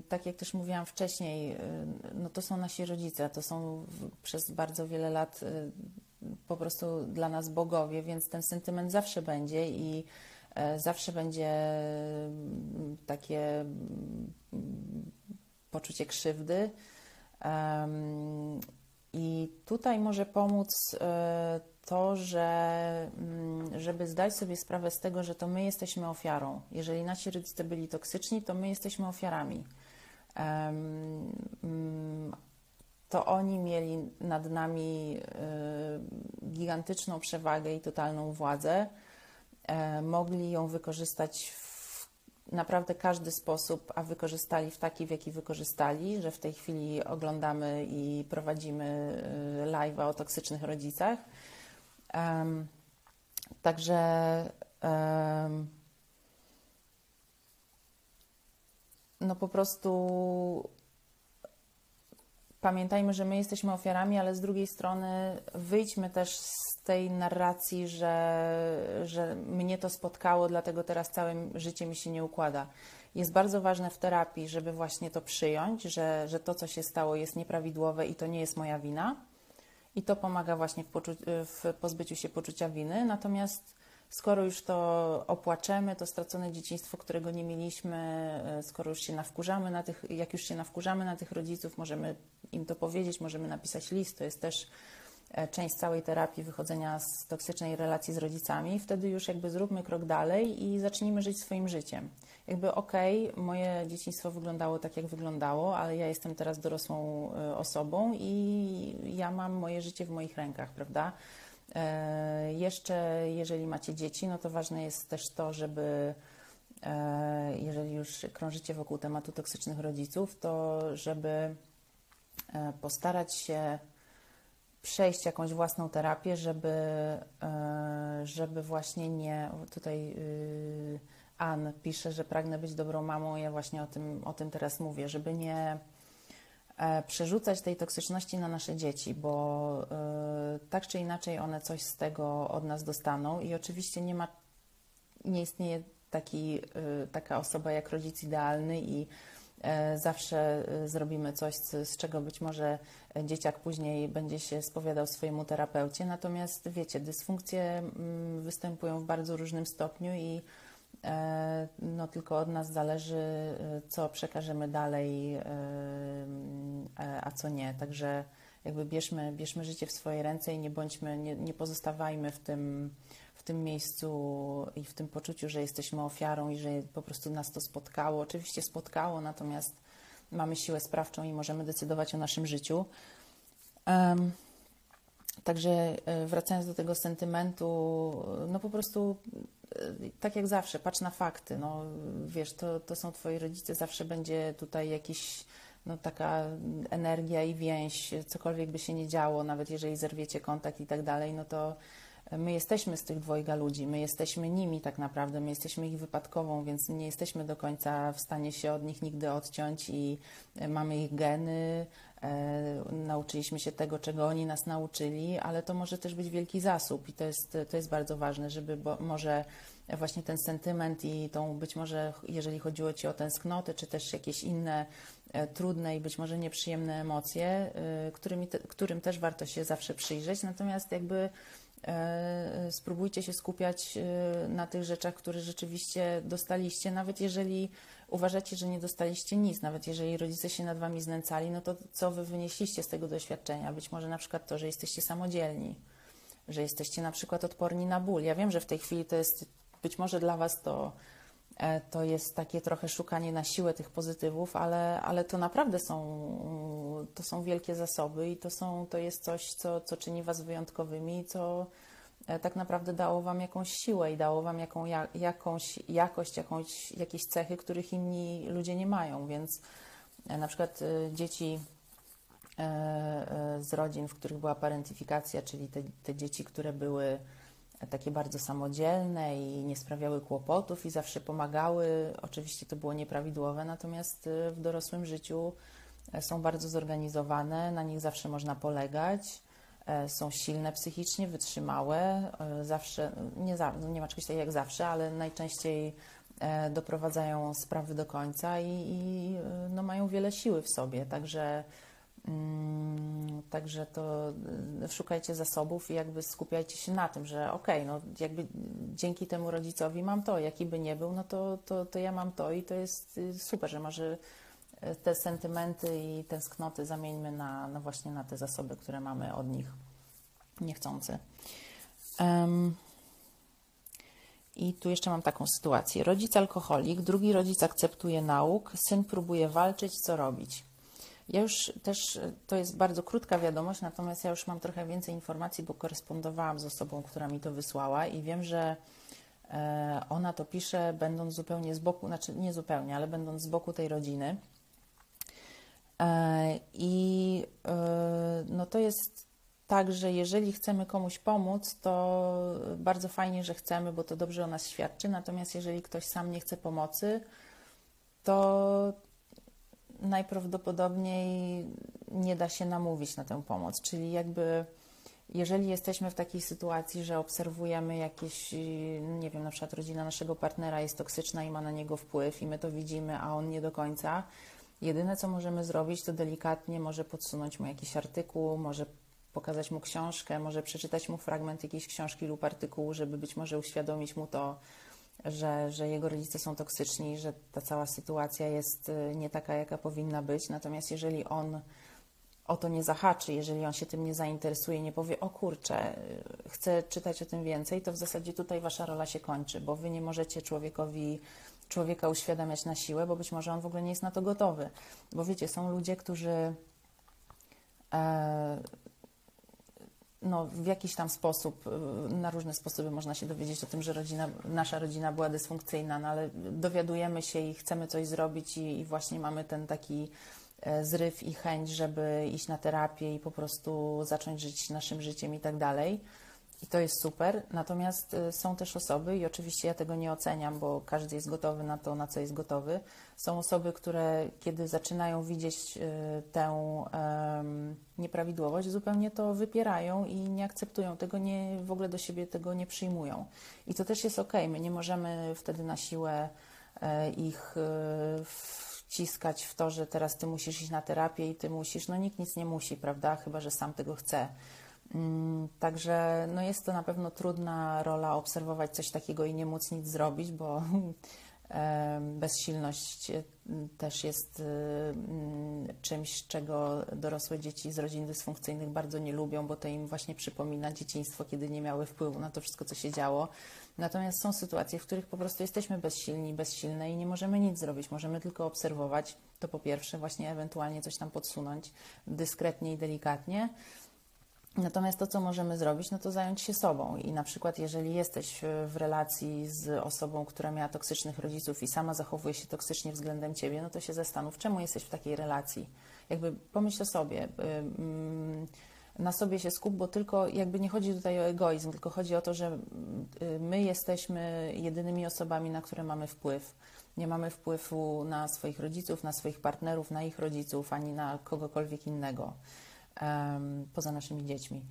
tak jak też mówiłam wcześniej, no to są nasi rodzice, to są przez bardzo wiele lat po prostu dla nas bogowie, więc ten sentyment zawsze będzie i zawsze będzie takie poczucie krzywdy. I tutaj może pomóc to, żeby zdać sobie sprawę z tego, że to my jesteśmy ofiarą. Jeżeli nasi rodzice byli toksyczni, to my jesteśmy ofiarami. To oni mieli nad nami gigantyczną przewagę i totalną władzę. Mogli ją wykorzystać w naprawdę każdy sposób, a wykorzystali w taki, w jaki wykorzystali, że w tej chwili oglądamy i prowadzimy live'a o toksycznych rodzicach. Także no po prostu pamiętajmy, że my jesteśmy ofiarami, ale z drugiej strony wyjdźmy też z tej narracji, że mnie to spotkało, dlatego teraz całe życie mi się nie układa. Jest bardzo ważne w terapii, żeby właśnie to przyjąć, że to, co się stało, jest nieprawidłowe i to nie jest moja wina. I to pomaga właśnie w pozbyciu się poczucia winy. Natomiast skoro już to opłaczemy, to stracone dzieciństwo, którego nie mieliśmy, skoro już się nawkurzamy na tych, jak już się nawkurzamy na tych rodziców, możemy im to powiedzieć, możemy napisać list. To jest też część całej terapii wychodzenia z toksycznej relacji z rodzicami. Wtedy już jakby zróbmy krok dalej i zacznijmy żyć swoim życiem. Jakby okej, moje dzieciństwo wyglądało tak, jak wyglądało, ale ja jestem teraz dorosłą osobą i ja mam moje życie w moich rękach, prawda? Jeszcze jeżeli macie dzieci, no to ważne jest też to, żeby jeżeli już krążycie wokół tematu toksycznych rodziców, to żeby postarać się przejść jakąś własną terapię, żeby właśnie nie... Tutaj An pisze, że pragnę być dobrą mamą, ja właśnie o tym teraz mówię, żeby nie przerzucać tej toksyczności na nasze dzieci, bo tak czy inaczej one coś z tego od nas dostaną i oczywiście nie istnieje taka osoba jak rodzic idealny i zawsze zrobimy coś, z czego być może dzieciak później będzie się spowiadał swojemu terapeucie, natomiast wiecie, dysfunkcje występują w bardzo różnym stopniu i no tylko od nas zależy, co przekażemy dalej, a co nie. Także jakby bierzmy życie w swoje ręce i nie pozostawajmy w tym w tym miejscu i w tym poczuciu, że jesteśmy ofiarą i że po prostu nas to spotkało. Oczywiście spotkało, natomiast mamy siłę sprawczą i możemy decydować o naszym życiu. Także wracając do tego sentymentu, no po prostu tak jak zawsze, patrz na fakty. No, wiesz, to są twoi rodzice, zawsze będzie tutaj jakiś, no, taka energia i więź, cokolwiek by się nie działo, nawet jeżeli zerwiecie kontakt i tak dalej, no to my jesteśmy z tych dwojga ludzi, my jesteśmy nimi tak naprawdę, my jesteśmy ich wypadkową, więc nie jesteśmy do końca w stanie się od nich nigdy odciąć i mamy ich geny, nauczyliśmy się tego, czego oni nas nauczyli, ale to może też być wielki zasób i to jest bardzo ważne, żeby może właśnie ten sentyment i tą, być może jeżeli chodziło Ci o tęsknotę, czy też jakieś inne trudne i być może nieprzyjemne emocje, którym też warto się zawsze przyjrzeć, natomiast jakby spróbujcie się skupiać na tych rzeczach, które rzeczywiście dostaliście, nawet jeżeli uważacie, że nie dostaliście nic, nawet jeżeli rodzice się nad Wami znęcali, no to co Wy wynieśliście z tego doświadczenia? Być może na przykład to, że jesteście samodzielni, że jesteście na przykład odporni na ból. Ja wiem, że w tej chwili to jest, być może dla Was to jest takie trochę szukanie na siłę tych pozytywów, ale to naprawdę to są wielkie zasoby i to jest coś, co czyni Was wyjątkowymi i co tak naprawdę dało Wam jakąś siłę i dało Wam jakąś jakość, jakieś cechy, których inni ludzie nie mają, więc na przykład dzieci z rodzin, w których była parentyfikacja, czyli te dzieci, które były takie bardzo samodzielne i nie sprawiały kłopotów i zawsze pomagały. Oczywiście to było nieprawidłowe, natomiast w dorosłym życiu są bardzo zorganizowane, na nich zawsze można polegać, są silne psychicznie, wytrzymałe, zawsze, nie ma czegoś takiego jak zawsze, ale najczęściej doprowadzają sprawy do końca i no, mają wiele siły w sobie, także to szukajcie zasobów i jakby skupiajcie się na tym, że okej, no jakby dzięki temu rodzicowi mam to, jaki by nie był, no to ja mam to i to jest super, że może te sentymenty i tęsknoty zamieńmy na właśnie na te zasoby, które mamy od nich niechcący. I tu jeszcze mam taką sytuację. Rodzic alkoholik, drugi rodzic akceptuje nauk, syn próbuje walczyć, co robić? Ja już też, to jest bardzo krótka wiadomość, natomiast ja już mam trochę więcej informacji, bo korespondowałam z osobą, która mi to wysłała i wiem, że ona to pisze będąc zupełnie z boku, znaczy nie zupełnie, ale będąc z boku tej rodziny. I no to jest tak, że jeżeli chcemy komuś pomóc, to bardzo fajnie, że chcemy, bo to dobrze o nas świadczy, natomiast jeżeli ktoś sam nie chce pomocy, to najprawdopodobniej nie da się namówić na tę pomoc, czyli jakby jeżeli jesteśmy w takiej sytuacji, że obserwujemy jakieś, nie wiem, na przykład rodzina naszego partnera jest toksyczna i ma na niego wpływ i my to widzimy, a on nie do końca, jedyne co możemy zrobić, to delikatnie może podsunąć mu jakiś artykuł, może pokazać mu książkę, może przeczytać mu fragment jakiejś książki lub artykułu, żeby być może uświadomić mu to, że jego rodzice są toksyczni, że ta cała sytuacja jest nie taka, jaka powinna być. Natomiast jeżeli on o to nie zahaczy, jeżeli on się tym nie zainteresuje, nie powie, o kurczę, chcę czytać o tym więcej, to w zasadzie tutaj wasza rola się kończy, bo wy nie możecie człowieka uświadamiać na siłę, bo być może on w ogóle nie jest na to gotowy. Bo wiecie, są ludzie, którzy no, w jakiś tam sposób, na różne sposoby można się dowiedzieć o tym, że nasza rodzina była dysfunkcyjna, no ale dowiadujemy się i chcemy coś zrobić i właśnie mamy ten taki zryw i chęć, żeby iść na terapię i po prostu zacząć żyć naszym życiem i tak dalej. I to jest super, natomiast są też osoby, i oczywiście ja tego nie oceniam, bo każdy jest gotowy na to, na co jest gotowy, są osoby, które kiedy zaczynają widzieć tę nieprawidłowość, zupełnie to wypierają i nie akceptują tego, w ogóle do siebie tego nie przyjmują. I to też jest okej, my nie możemy wtedy na siłę ich wciskać w to, że teraz ty musisz iść na terapię i ty musisz, no nikt nic nie musi, prawda, chyba że sam tego chce. Także no jest to na pewno trudna rola obserwować coś takiego i nie móc nic zrobić, bo Bezsilność też jest czymś, czego dorosłe dzieci z rodzin dysfunkcyjnych bardzo nie lubią, bo to im właśnie przypomina dzieciństwo, kiedy nie miały wpływu na to wszystko, co się działo. Natomiast są sytuacje, w których po prostu jesteśmy bezsilni, bezsilne i nie możemy nic zrobić. Możemy tylko obserwować, to po pierwsze, właśnie ewentualnie coś tam podsunąć dyskretnie i delikatnie. Natomiast to, co możemy zrobić, no to zająć się sobą i na przykład jeżeli jesteś w relacji z osobą, która miała toksycznych rodziców i sama zachowuje się toksycznie względem Ciebie, no to się zastanów, czemu jesteś w takiej relacji. Jakby pomyśl o sobie, na sobie się skup, bo tylko jakby nie chodzi tutaj o egoizm, tylko chodzi o to, że my jesteśmy jedynymi osobami, na które mamy wpływ. Nie mamy wpływu na swoich rodziców, na swoich partnerów, na ich rodziców, ani na kogokolwiek innego. Poza naszymi dziećmi,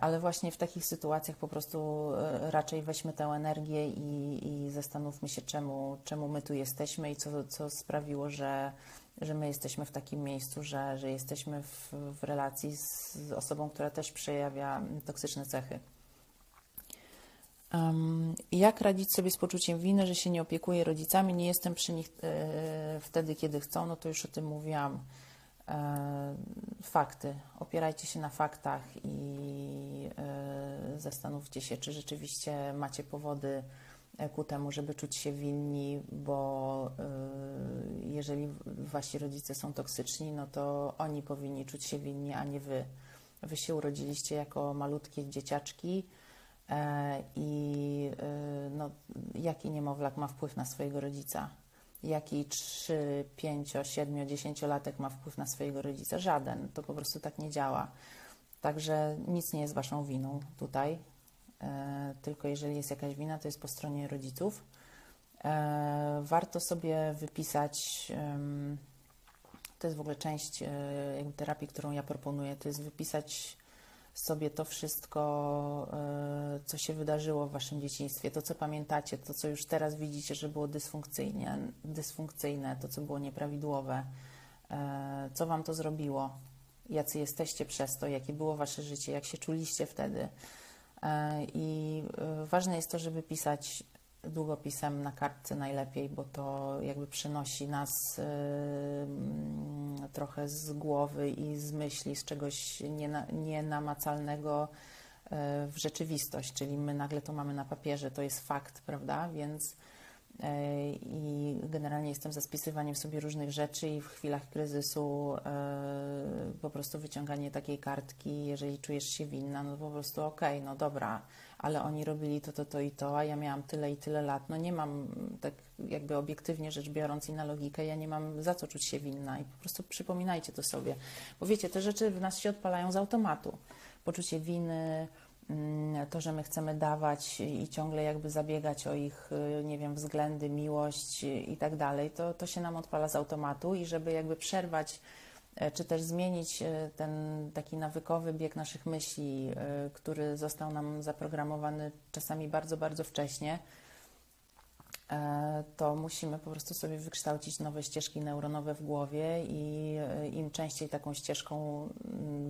ale właśnie w takich sytuacjach po prostu raczej weźmy tę energię i zastanówmy się, czemu my tu jesteśmy i co sprawiło, że my jesteśmy w takim miejscu, że jesteśmy w relacji z osobą, która też przejawia toksyczne cechy. Jak radzić sobie z poczuciem winy, że się nie opiekuję rodzicami, nie jestem przy nich wtedy, kiedy chcą, no to już o tym mówiłam. Fakty. Opierajcie się na faktach i zastanówcie się, czy rzeczywiście macie powody ku temu, żeby czuć się winni, bo jeżeli wasi rodzice są toksyczni, no to oni powinni czuć się winni, a nie wy. Wy się urodziliście jako malutkie dzieciaczki i no, jaki niemowlak ma wpływ na swojego rodzica? Jaki 3, 5, 7, 10-latek ma wpływ na swojego rodzica? Żaden. To po prostu tak nie działa. Także nic nie jest waszą winą tutaj. Tylko jeżeli jest jakaś wina, to jest po stronie rodziców. Warto sobie wypisać, to jest w ogóle część jakby terapii, którą ja proponuję, to jest wypisać sobie to wszystko, co się wydarzyło w waszym dzieciństwie, to, co pamiętacie, to, co już teraz widzicie, że było dysfunkcyjne, to, co było nieprawidłowe, co wam to zrobiło, jacy jesteście przez to, jakie było wasze życie, jak się czuliście wtedy. I ważne jest to, żeby pisać długopisem na kartce najlepiej, bo to jakby przynosi nas trochę z głowy i z myśli, z czegoś nienamacalnego w rzeczywistość, czyli my nagle to mamy na papierze, to jest fakt, prawda? Więc i generalnie jestem za spisywaniem sobie różnych rzeczy i w chwilach kryzysu po prostu wyciąganie takiej kartki, jeżeli czujesz się winna, no po prostu okej, no dobra, ale oni robili to i to, a ja miałam tyle i tyle lat, no nie mam, tak jakby obiektywnie rzecz biorąc i na logikę, ja nie mam za co czuć się winna i po prostu przypominajcie to sobie, bo wiecie, te rzeczy w nas się odpalają z automatu, poczucie winy, to, że my chcemy dawać i ciągle jakby zabiegać o ich, nie wiem, względy, miłość i tak dalej, to się nam odpala z automatu i żeby jakby przerwać, czy też zmienić ten taki nawykowy bieg naszych myśli, który został nam zaprogramowany czasami bardzo, bardzo wcześnie, to musimy po prostu sobie wykształcić nowe ścieżki neuronowe w głowie i im częściej taką ścieżką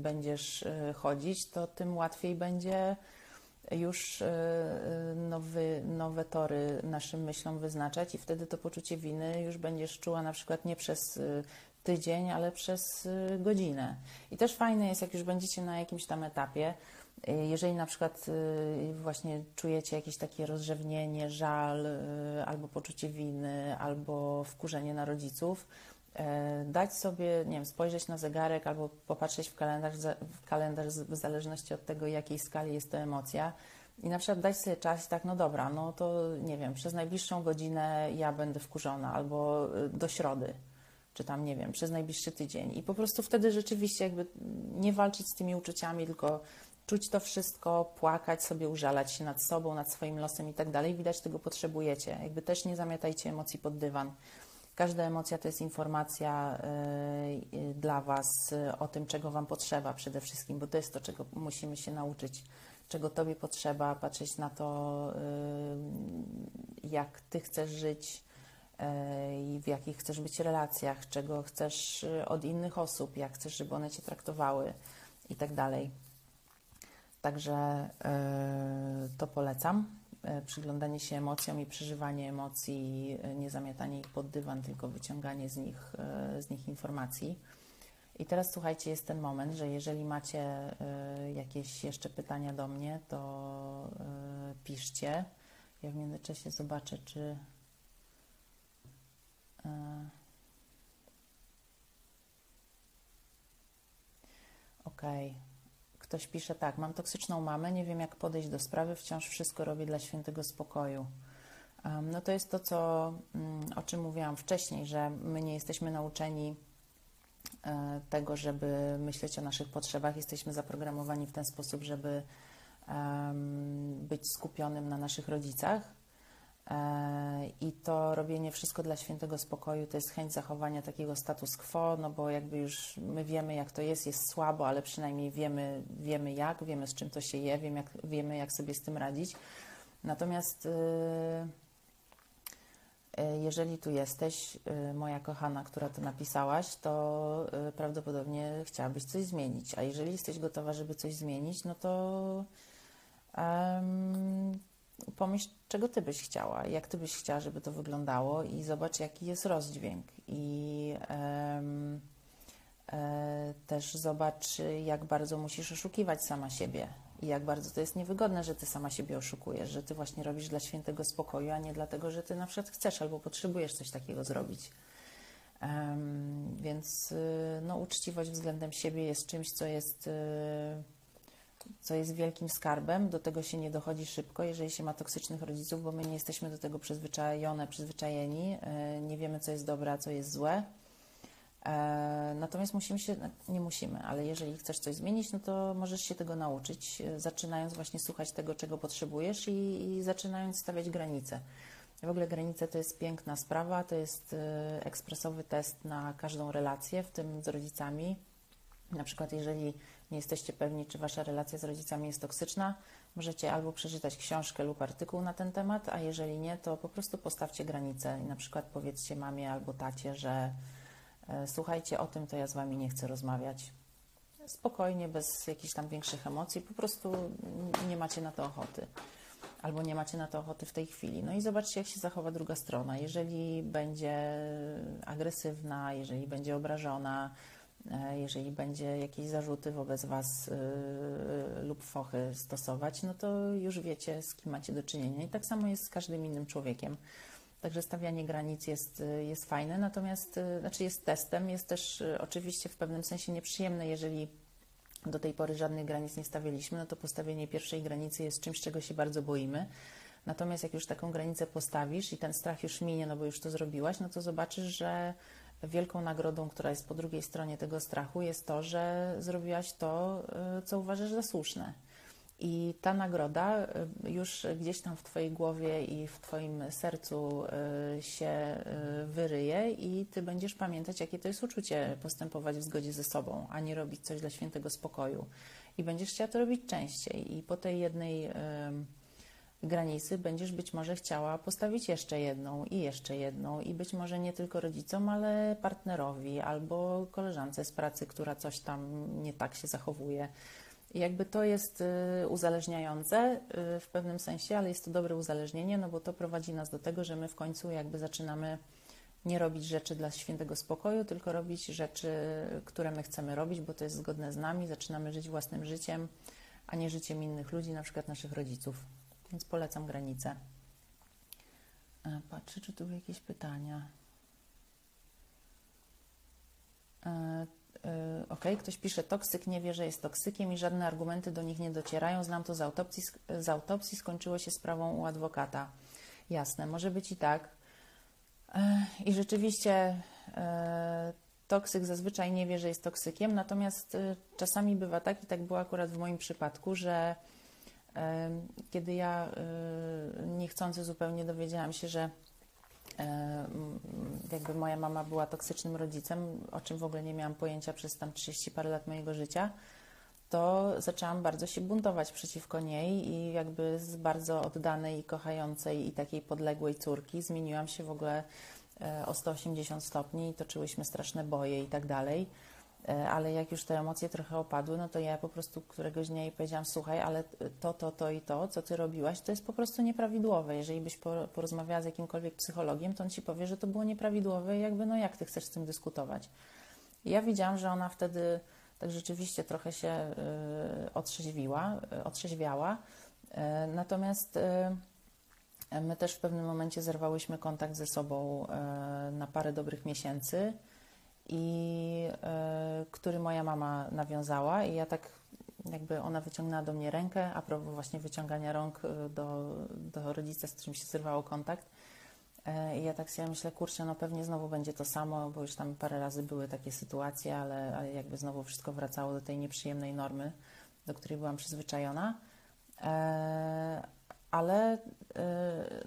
będziesz chodzić, to tym łatwiej będzie już nowe tory naszym myślom wyznaczać i wtedy to poczucie winy już będziesz czuła na przykład nie przez tydzień, ale przez godzinę. I też fajne jest, jak już będziecie na jakimś tam etapie, jeżeli na przykład właśnie czujecie jakieś takie rozrzewnienie, żal, albo poczucie winy, albo wkurzenie na rodziców, dać sobie, nie wiem, spojrzeć na zegarek albo popatrzeć w kalendarz w zależności od tego, jakiej skali jest to emocja i na przykład dać sobie czas, tak, no dobra, no to nie wiem, przez najbliższą godzinę ja będę wkurzona albo do środy, czy tam, nie wiem, przez najbliższy tydzień i po prostu wtedy rzeczywiście jakby nie walczyć z tymi uczuciami, tylko czuć to wszystko, płakać sobie, użalać się nad sobą, nad swoim losem i tak dalej. Widać, tego potrzebujecie. Jakby też nie zamiatajcie emocji pod dywan. Każda emocja to jest informacja dla was o tym, czego wam potrzeba przede wszystkim, bo to jest to, czego musimy się nauczyć, czego tobie potrzeba, patrzeć na to, jak ty chcesz żyć i w jakich chcesz być relacjach, czego chcesz od innych osób, jak chcesz, żeby one cię traktowały i tak dalej. Także to polecam. przyglądanie się emocjom i przeżywanie emocji, nie zamiatanie ich pod dywan, tylko wyciąganie z nich informacji. I teraz słuchajcie, jest ten moment, że jeżeli macie jakieś jeszcze pytania do mnie, to piszcie. Ja w międzyczasie zobaczę, czy... Okej. Ktoś pisze tak, mam toksyczną mamę, nie wiem jak podejść do sprawy, wciąż wszystko robię dla świętego spokoju. No to jest to, o czym mówiłam wcześniej, że my nie jesteśmy nauczeni tego, żeby myśleć o naszych potrzebach. Jesteśmy zaprogramowani w ten sposób, żeby być skupionym na naszych rodzicach. I to robienie wszystko dla świętego spokoju to jest chęć zachowania takiego status quo, no bo jakby już my wiemy jak to jest słabo, ale przynajmniej wiemy z czym to się je, wiemy jak sobie z tym radzić. Natomiast jeżeli tu jesteś, moja kochana, która to napisałaś, to prawdopodobnie chciałabyś coś zmienić, a jeżeli jesteś gotowa, żeby coś zmienić, no to... pomyśl, czego Ty byś chciała, jak Ty byś chciała, żeby to wyglądało i zobacz, jaki jest rozdźwięk. I też zobacz, jak bardzo musisz oszukiwać sama siebie i jak bardzo to jest niewygodne, że Ty sama siebie oszukujesz, że Ty właśnie robisz dla świętego spokoju, a nie dlatego, że Ty na przykład chcesz albo potrzebujesz coś takiego zrobić. Więc no, uczciwość względem siebie jest czymś, co jest wielkim skarbem, do tego się nie dochodzi szybko, jeżeli się ma toksycznych rodziców, bo my nie jesteśmy do tego przyzwyczajeni, nie wiemy, co jest dobre, a co jest złe. Natomiast ale jeżeli chcesz coś zmienić, no to możesz się tego nauczyć, zaczynając właśnie słuchać tego, czego potrzebujesz i zaczynając stawiać granice. W ogóle granice to jest piękna sprawa, to jest ekspresowy test na każdą relację, w tym z rodzicami. Na przykład jeżeli nie jesteście pewni, czy Wasza relacja z rodzicami jest toksyczna, możecie albo przeczytać książkę lub artykuł na ten temat, a jeżeli nie, to po prostu postawcie granicę i na przykład powiedzcie mamie albo tacie, że słuchajcie, o tym to ja z Wami nie chcę rozmawiać. Spokojnie, bez jakichś tam większych emocji, po prostu nie macie na to ochoty. Albo nie macie na to ochoty w tej chwili. No i zobaczcie, jak się zachowa druga strona. Jeżeli będzie agresywna, jeżeli będzie obrażona, jeżeli będzie jakieś zarzuty wobec Was lub fochy stosować, no to już wiecie, z kim macie do czynienia. I tak samo jest z każdym innym człowiekiem. Także stawianie granic jest fajne, natomiast jest testem, jest też oczywiście w pewnym sensie nieprzyjemne, jeżeli do tej pory żadnych granic nie stawialiśmy, no to postawienie pierwszej granicy jest czymś, czego się bardzo boimy. Natomiast jak już taką granicę postawisz i ten strach już minie, no bo już to zrobiłaś, no to zobaczysz, że wielką nagrodą, która jest po drugiej stronie tego strachu, jest to, że zrobiłaś to, co uważasz za słuszne. I ta nagroda już gdzieś tam w Twojej głowie i w Twoim sercu się wyryje i Ty będziesz pamiętać, jakie to jest uczucie postępować w zgodzie ze sobą, a nie robić coś dla świętego spokoju. I będziesz chciała to robić częściej. I po tej jednej granicy będziesz być może chciała postawić jeszcze jedną i być może nie tylko rodzicom, ale partnerowi albo koleżance z pracy, która coś tam nie tak się zachowuje. I jakby to jest uzależniające w pewnym sensie, ale jest to dobre uzależnienie, no bo to prowadzi nas do tego, że my w końcu jakby zaczynamy nie robić rzeczy dla świętego spokoju, tylko robić rzeczy, które my chcemy robić, bo to jest zgodne z nami, zaczynamy żyć własnym życiem, a nie życiem innych ludzi, na przykład naszych rodziców. Więc polecam granicę. Patrzę, czy tu były jakieś pytania. Okej, ktoś pisze, toksyk nie wie, że jest toksykiem i żadne argumenty do nich nie docierają. Znam to z autopsji, skończyło się sprawą u adwokata. Jasne, może być i tak. I rzeczywiście toksyk zazwyczaj nie wie, że jest toksykiem, natomiast czasami bywa tak, i tak było akurat w moim przypadku, że kiedy ja niechcący zupełnie dowiedziałam się, że jakby moja mama była toksycznym rodzicem, o czym w ogóle nie miałam pojęcia przez tam 30 parę lat mojego życia, to zaczęłam bardzo się buntować przeciwko niej i jakby z bardzo oddanej i kochającej i takiej podległej córki zmieniłam się w ogóle o 180 stopni i toczyłyśmy straszne boje i tak dalej. ale jak już te emocje trochę opadły, no to ja po prostu któregoś dnia jej powiedziałam, słuchaj, ale to i to, co ty robiłaś, to jest po prostu nieprawidłowe. Jeżeli byś porozmawiała z jakimkolwiek psychologiem, to on ci powie, że to było nieprawidłowe i jakby, no jak ty chcesz z tym dyskutować? I ja widziałam, że ona wtedy tak rzeczywiście trochę się otrzeźwiała, natomiast my też w pewnym momencie zerwałyśmy kontakt ze sobą na parę dobrych miesięcy, i który moja mama nawiązała i ja tak jakby ona wyciągnęła do mnie rękę a propos właśnie wyciągania rąk do rodzica, z którym się zerwało kontakt. I ja tak sobie myślę, kurczę, no pewnie znowu będzie to samo, bo już tam parę razy były takie sytuacje, ale jakby znowu wszystko wracało do tej nieprzyjemnej normy, do której byłam przyzwyczajona. Ale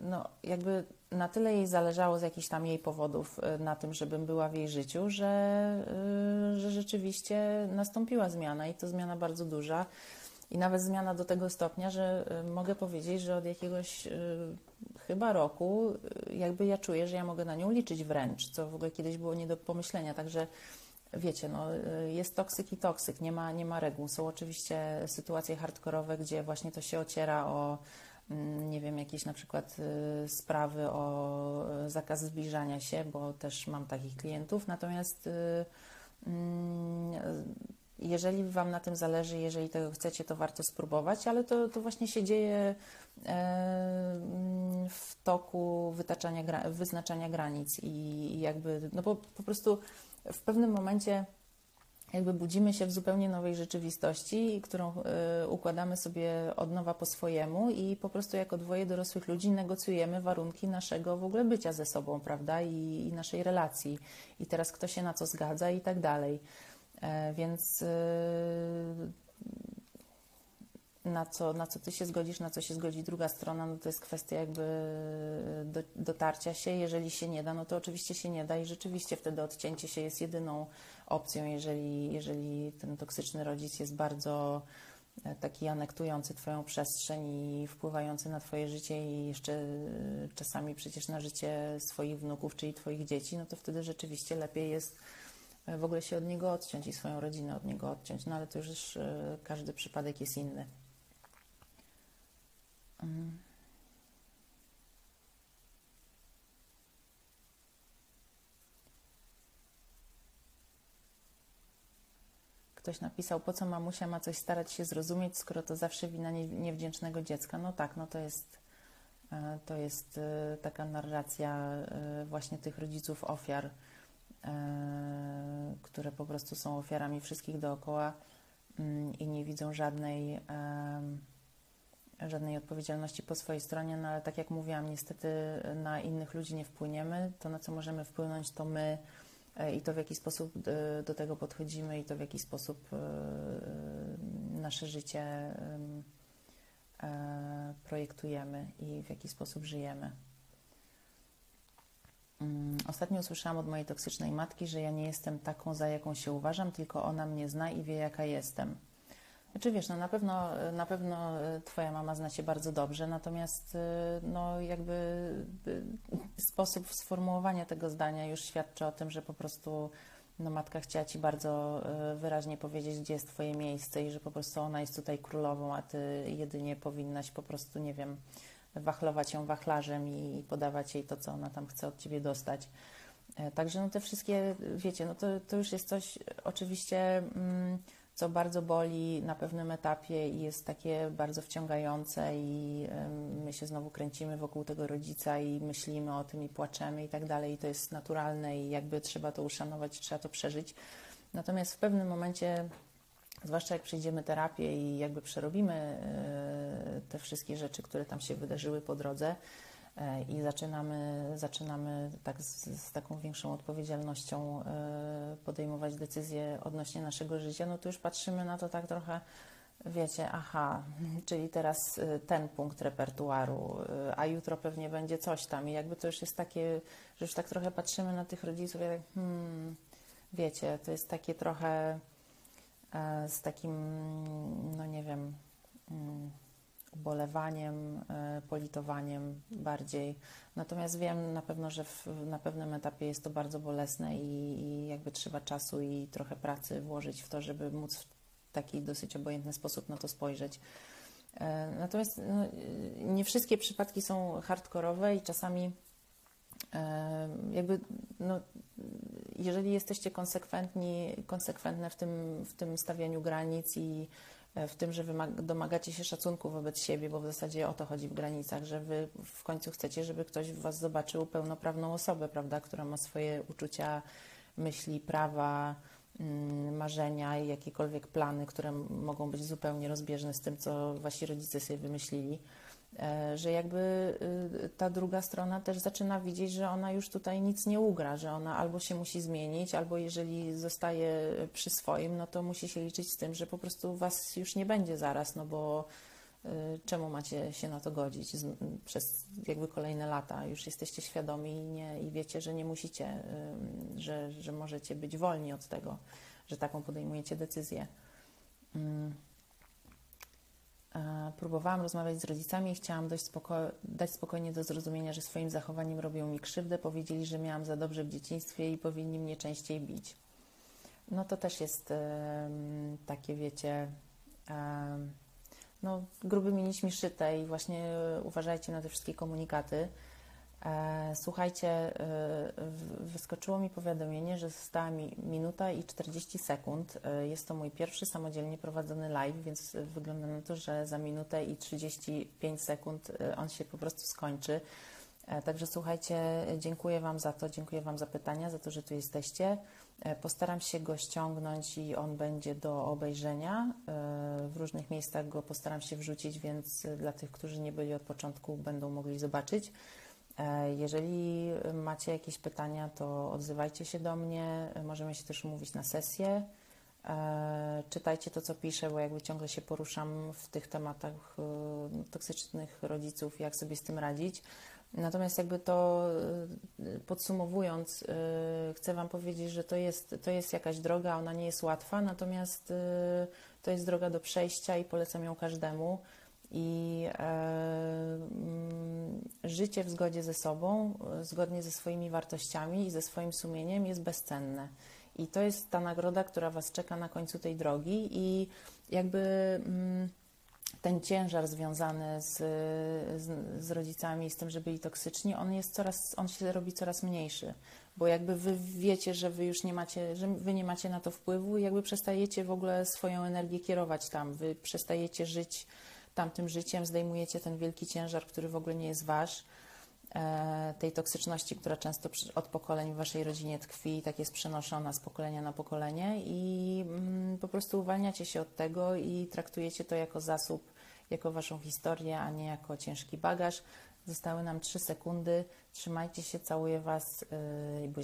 no jakby na tyle jej zależało z jakichś tam jej powodów na tym, żebym była w jej życiu, że rzeczywiście nastąpiła zmiana i to zmiana bardzo duża i nawet zmiana do tego stopnia, że mogę powiedzieć, że od jakiegoś chyba roku jakby ja czuję, że ja mogę na nią liczyć wręcz, co w ogóle kiedyś było nie do pomyślenia, także wiecie, no, jest toksyk i toksyk, nie ma reguł. Są oczywiście sytuacje hardkorowe, gdzie właśnie to się ociera o, nie wiem, jakieś na przykład sprawy o zakaz zbliżania się, bo też mam takich klientów. Natomiast jeżeli Wam na tym zależy, jeżeli tego chcecie, to warto spróbować, ale to właśnie się dzieje w toku wyznaczania granic i jakby, no bo po prostu w pewnym momencie jakby budzimy się w zupełnie nowej rzeczywistości, którą układamy sobie od nowa po swojemu i po prostu jako dwoje dorosłych ludzi negocjujemy warunki naszego w ogóle bycia ze sobą, prawda, i naszej relacji. I teraz kto się na co zgadza i tak dalej. Więc na co ty się zgodzisz, na co się zgodzi druga strona, no to jest kwestia jakby dotarcia się. Jeżeli się nie da, no to oczywiście się nie da i rzeczywiście wtedy odcięcie się jest jedyną opcją, jeżeli ten toksyczny rodzic jest bardzo taki anektujący Twoją przestrzeń i wpływający na Twoje życie i jeszcze czasami przecież na życie swoich wnuków, czyli Twoich dzieci, no to wtedy rzeczywiście lepiej jest w ogóle się od niego odciąć i swoją rodzinę od niego odciąć, no ale to już każdy przypadek jest inny. Ktoś napisał, po co mamusia ma coś starać się zrozumieć, skoro to zawsze wina niewdzięcznego dziecka. No tak, no to jest taka narracja właśnie tych rodziców ofiar, które po prostu są ofiarami wszystkich dookoła i nie widzą żadnej odpowiedzialności po swojej stronie, no ale tak jak mówiłam, niestety na innych ludzi nie wpłyniemy. To, na co możemy wpłynąć, to my i to, w jaki sposób do tego podchodzimy i to, w jaki sposób nasze życie projektujemy i w jaki sposób żyjemy. Ostatnio usłyszałam od mojej toksycznej matki, że ja nie jestem taką, za jaką się uważam, tylko ona mnie zna i wie, jaka jestem. Znaczy, wiesz, no na pewno Twoja mama zna Cię bardzo dobrze, natomiast no jakby sposób sformułowania tego zdania już świadczy o tym, że po prostu no, matka chciała Ci bardzo wyraźnie powiedzieć, gdzie jest Twoje miejsce i że po prostu ona jest tutaj królową, a Ty jedynie powinnaś po prostu, nie wiem, wachlować ją wachlarzem i podawać jej to, co ona tam chce od Ciebie dostać. Także no te wszystkie, wiecie, no to już jest coś oczywiście, co bardzo boli na pewnym etapie i jest takie bardzo wciągające i my się znowu kręcimy wokół tego rodzica i myślimy o tym i płaczemy i tak dalej. I to jest naturalne i jakby trzeba to uszanować, trzeba to przeżyć. Natomiast w pewnym momencie, zwłaszcza jak przejdziemy terapię i jakby przerobimy te wszystkie rzeczy, które tam się wydarzyły po drodze i zaczynamy tak z taką większą odpowiedzialnością podejmować decyzje odnośnie naszego życia, no to już patrzymy na to tak trochę, wiecie, aha, czyli teraz ten punkt repertuaru, a jutro pewnie będzie coś tam i jakby to już jest takie, że już tak trochę patrzymy na tych rodziców i tak, wiecie, to jest takie trochę z takim, no nie wiem, ubolewaniem, politowaniem bardziej. Natomiast wiem na pewno, że na pewnym etapie jest to bardzo bolesne i jakby trzeba czasu i trochę pracy włożyć w to, żeby móc w taki dosyć obojętny sposób na to spojrzeć. Natomiast no, nie wszystkie przypadki są hardkorowe i czasami jakby, no, jeżeli jesteście konsekwentne w tym stawianiu granic i w tym, że domagacie się szacunku wobec siebie, bo w zasadzie o to chodzi w granicach, że wy w końcu chcecie, żeby ktoś w was zobaczył pełnoprawną osobę, prawda, która ma swoje uczucia, myśli, prawa, marzenia i jakiekolwiek plany, które mogą być zupełnie rozbieżne z tym, co wasi rodzice sobie wymyślili, że jakby ta druga strona też zaczyna widzieć, że ona już tutaj nic nie ugra, że ona albo się musi zmienić, albo jeżeli zostaje przy swoim, no to musi się liczyć z tym, że po prostu was już nie będzie zaraz, no bo czemu macie się na to godzić przez jakby kolejne lata? Już jesteście świadomi i wiecie, że nie musicie, że możecie być wolni od tego, że taką podejmujecie decyzję. Próbowałam rozmawiać z rodzicami i chciałam dać spokojnie do zrozumienia, że swoim zachowaniem robią mi krzywdę. Powiedzieli, że miałam za dobrze w dzieciństwie i powinni mnie częściej bić. No to też jest takie, wiecie, no, grubymi nićmi szyte i właśnie uważajcie na te wszystkie komunikaty. Słuchajcie, wyskoczyło mi powiadomienie, że została mi 1 minuta i 40 sekund. Jest to mój pierwszy samodzielnie prowadzony live, więc wygląda na to, że za 1 minutę i 35 sekund on się po prostu skończy. Także słuchajcie, dziękuję wam za to, dziękuję wam za pytania, za to, że tu jesteście. Postaram się go ściągnąć i on będzie do obejrzenia. W różnych miejscach go postaram się wrzucić, więc dla tych, którzy nie byli od początku, będą mogli zobaczyć. Jeżeli macie jakieś pytania, to odzywajcie się do mnie, możemy się też umówić na sesję. Czytajcie to, co piszę, bo jakby ciągle się poruszam w tych tematach toksycznych rodziców, jak sobie z tym radzić. Natomiast jakby to podsumowując, chcę wam powiedzieć, że to jest jakaś droga, ona nie jest łatwa, natomiast to jest droga do przejścia i polecam ją każdemu. I życie w zgodzie ze sobą, zgodnie ze swoimi wartościami i ze swoim sumieniem jest bezcenne. I to jest ta nagroda, która was czeka na końcu tej drogi i jakby ten ciężar związany z rodzicami, z tym, że byli toksyczni, on się robi coraz mniejszy, bo jakby wy wiecie, że wy już nie macie, że wy nie macie na to wpływu i jakby przestajecie w ogóle swoją energię kierować tam, wy przestajecie żyć tamtym życiem, zdejmujecie ten wielki ciężar, który w ogóle nie jest wasz, tej toksyczności, która często od pokoleń w waszej rodzinie tkwi i tak jest przenoszona z pokolenia na pokolenie i po prostu uwalniacie się od tego i traktujecie to jako zasób, jako waszą historię, a nie jako ciężki bagaż. Zostały nam 3 sekundy. Trzymajcie się, całuję was i buzię.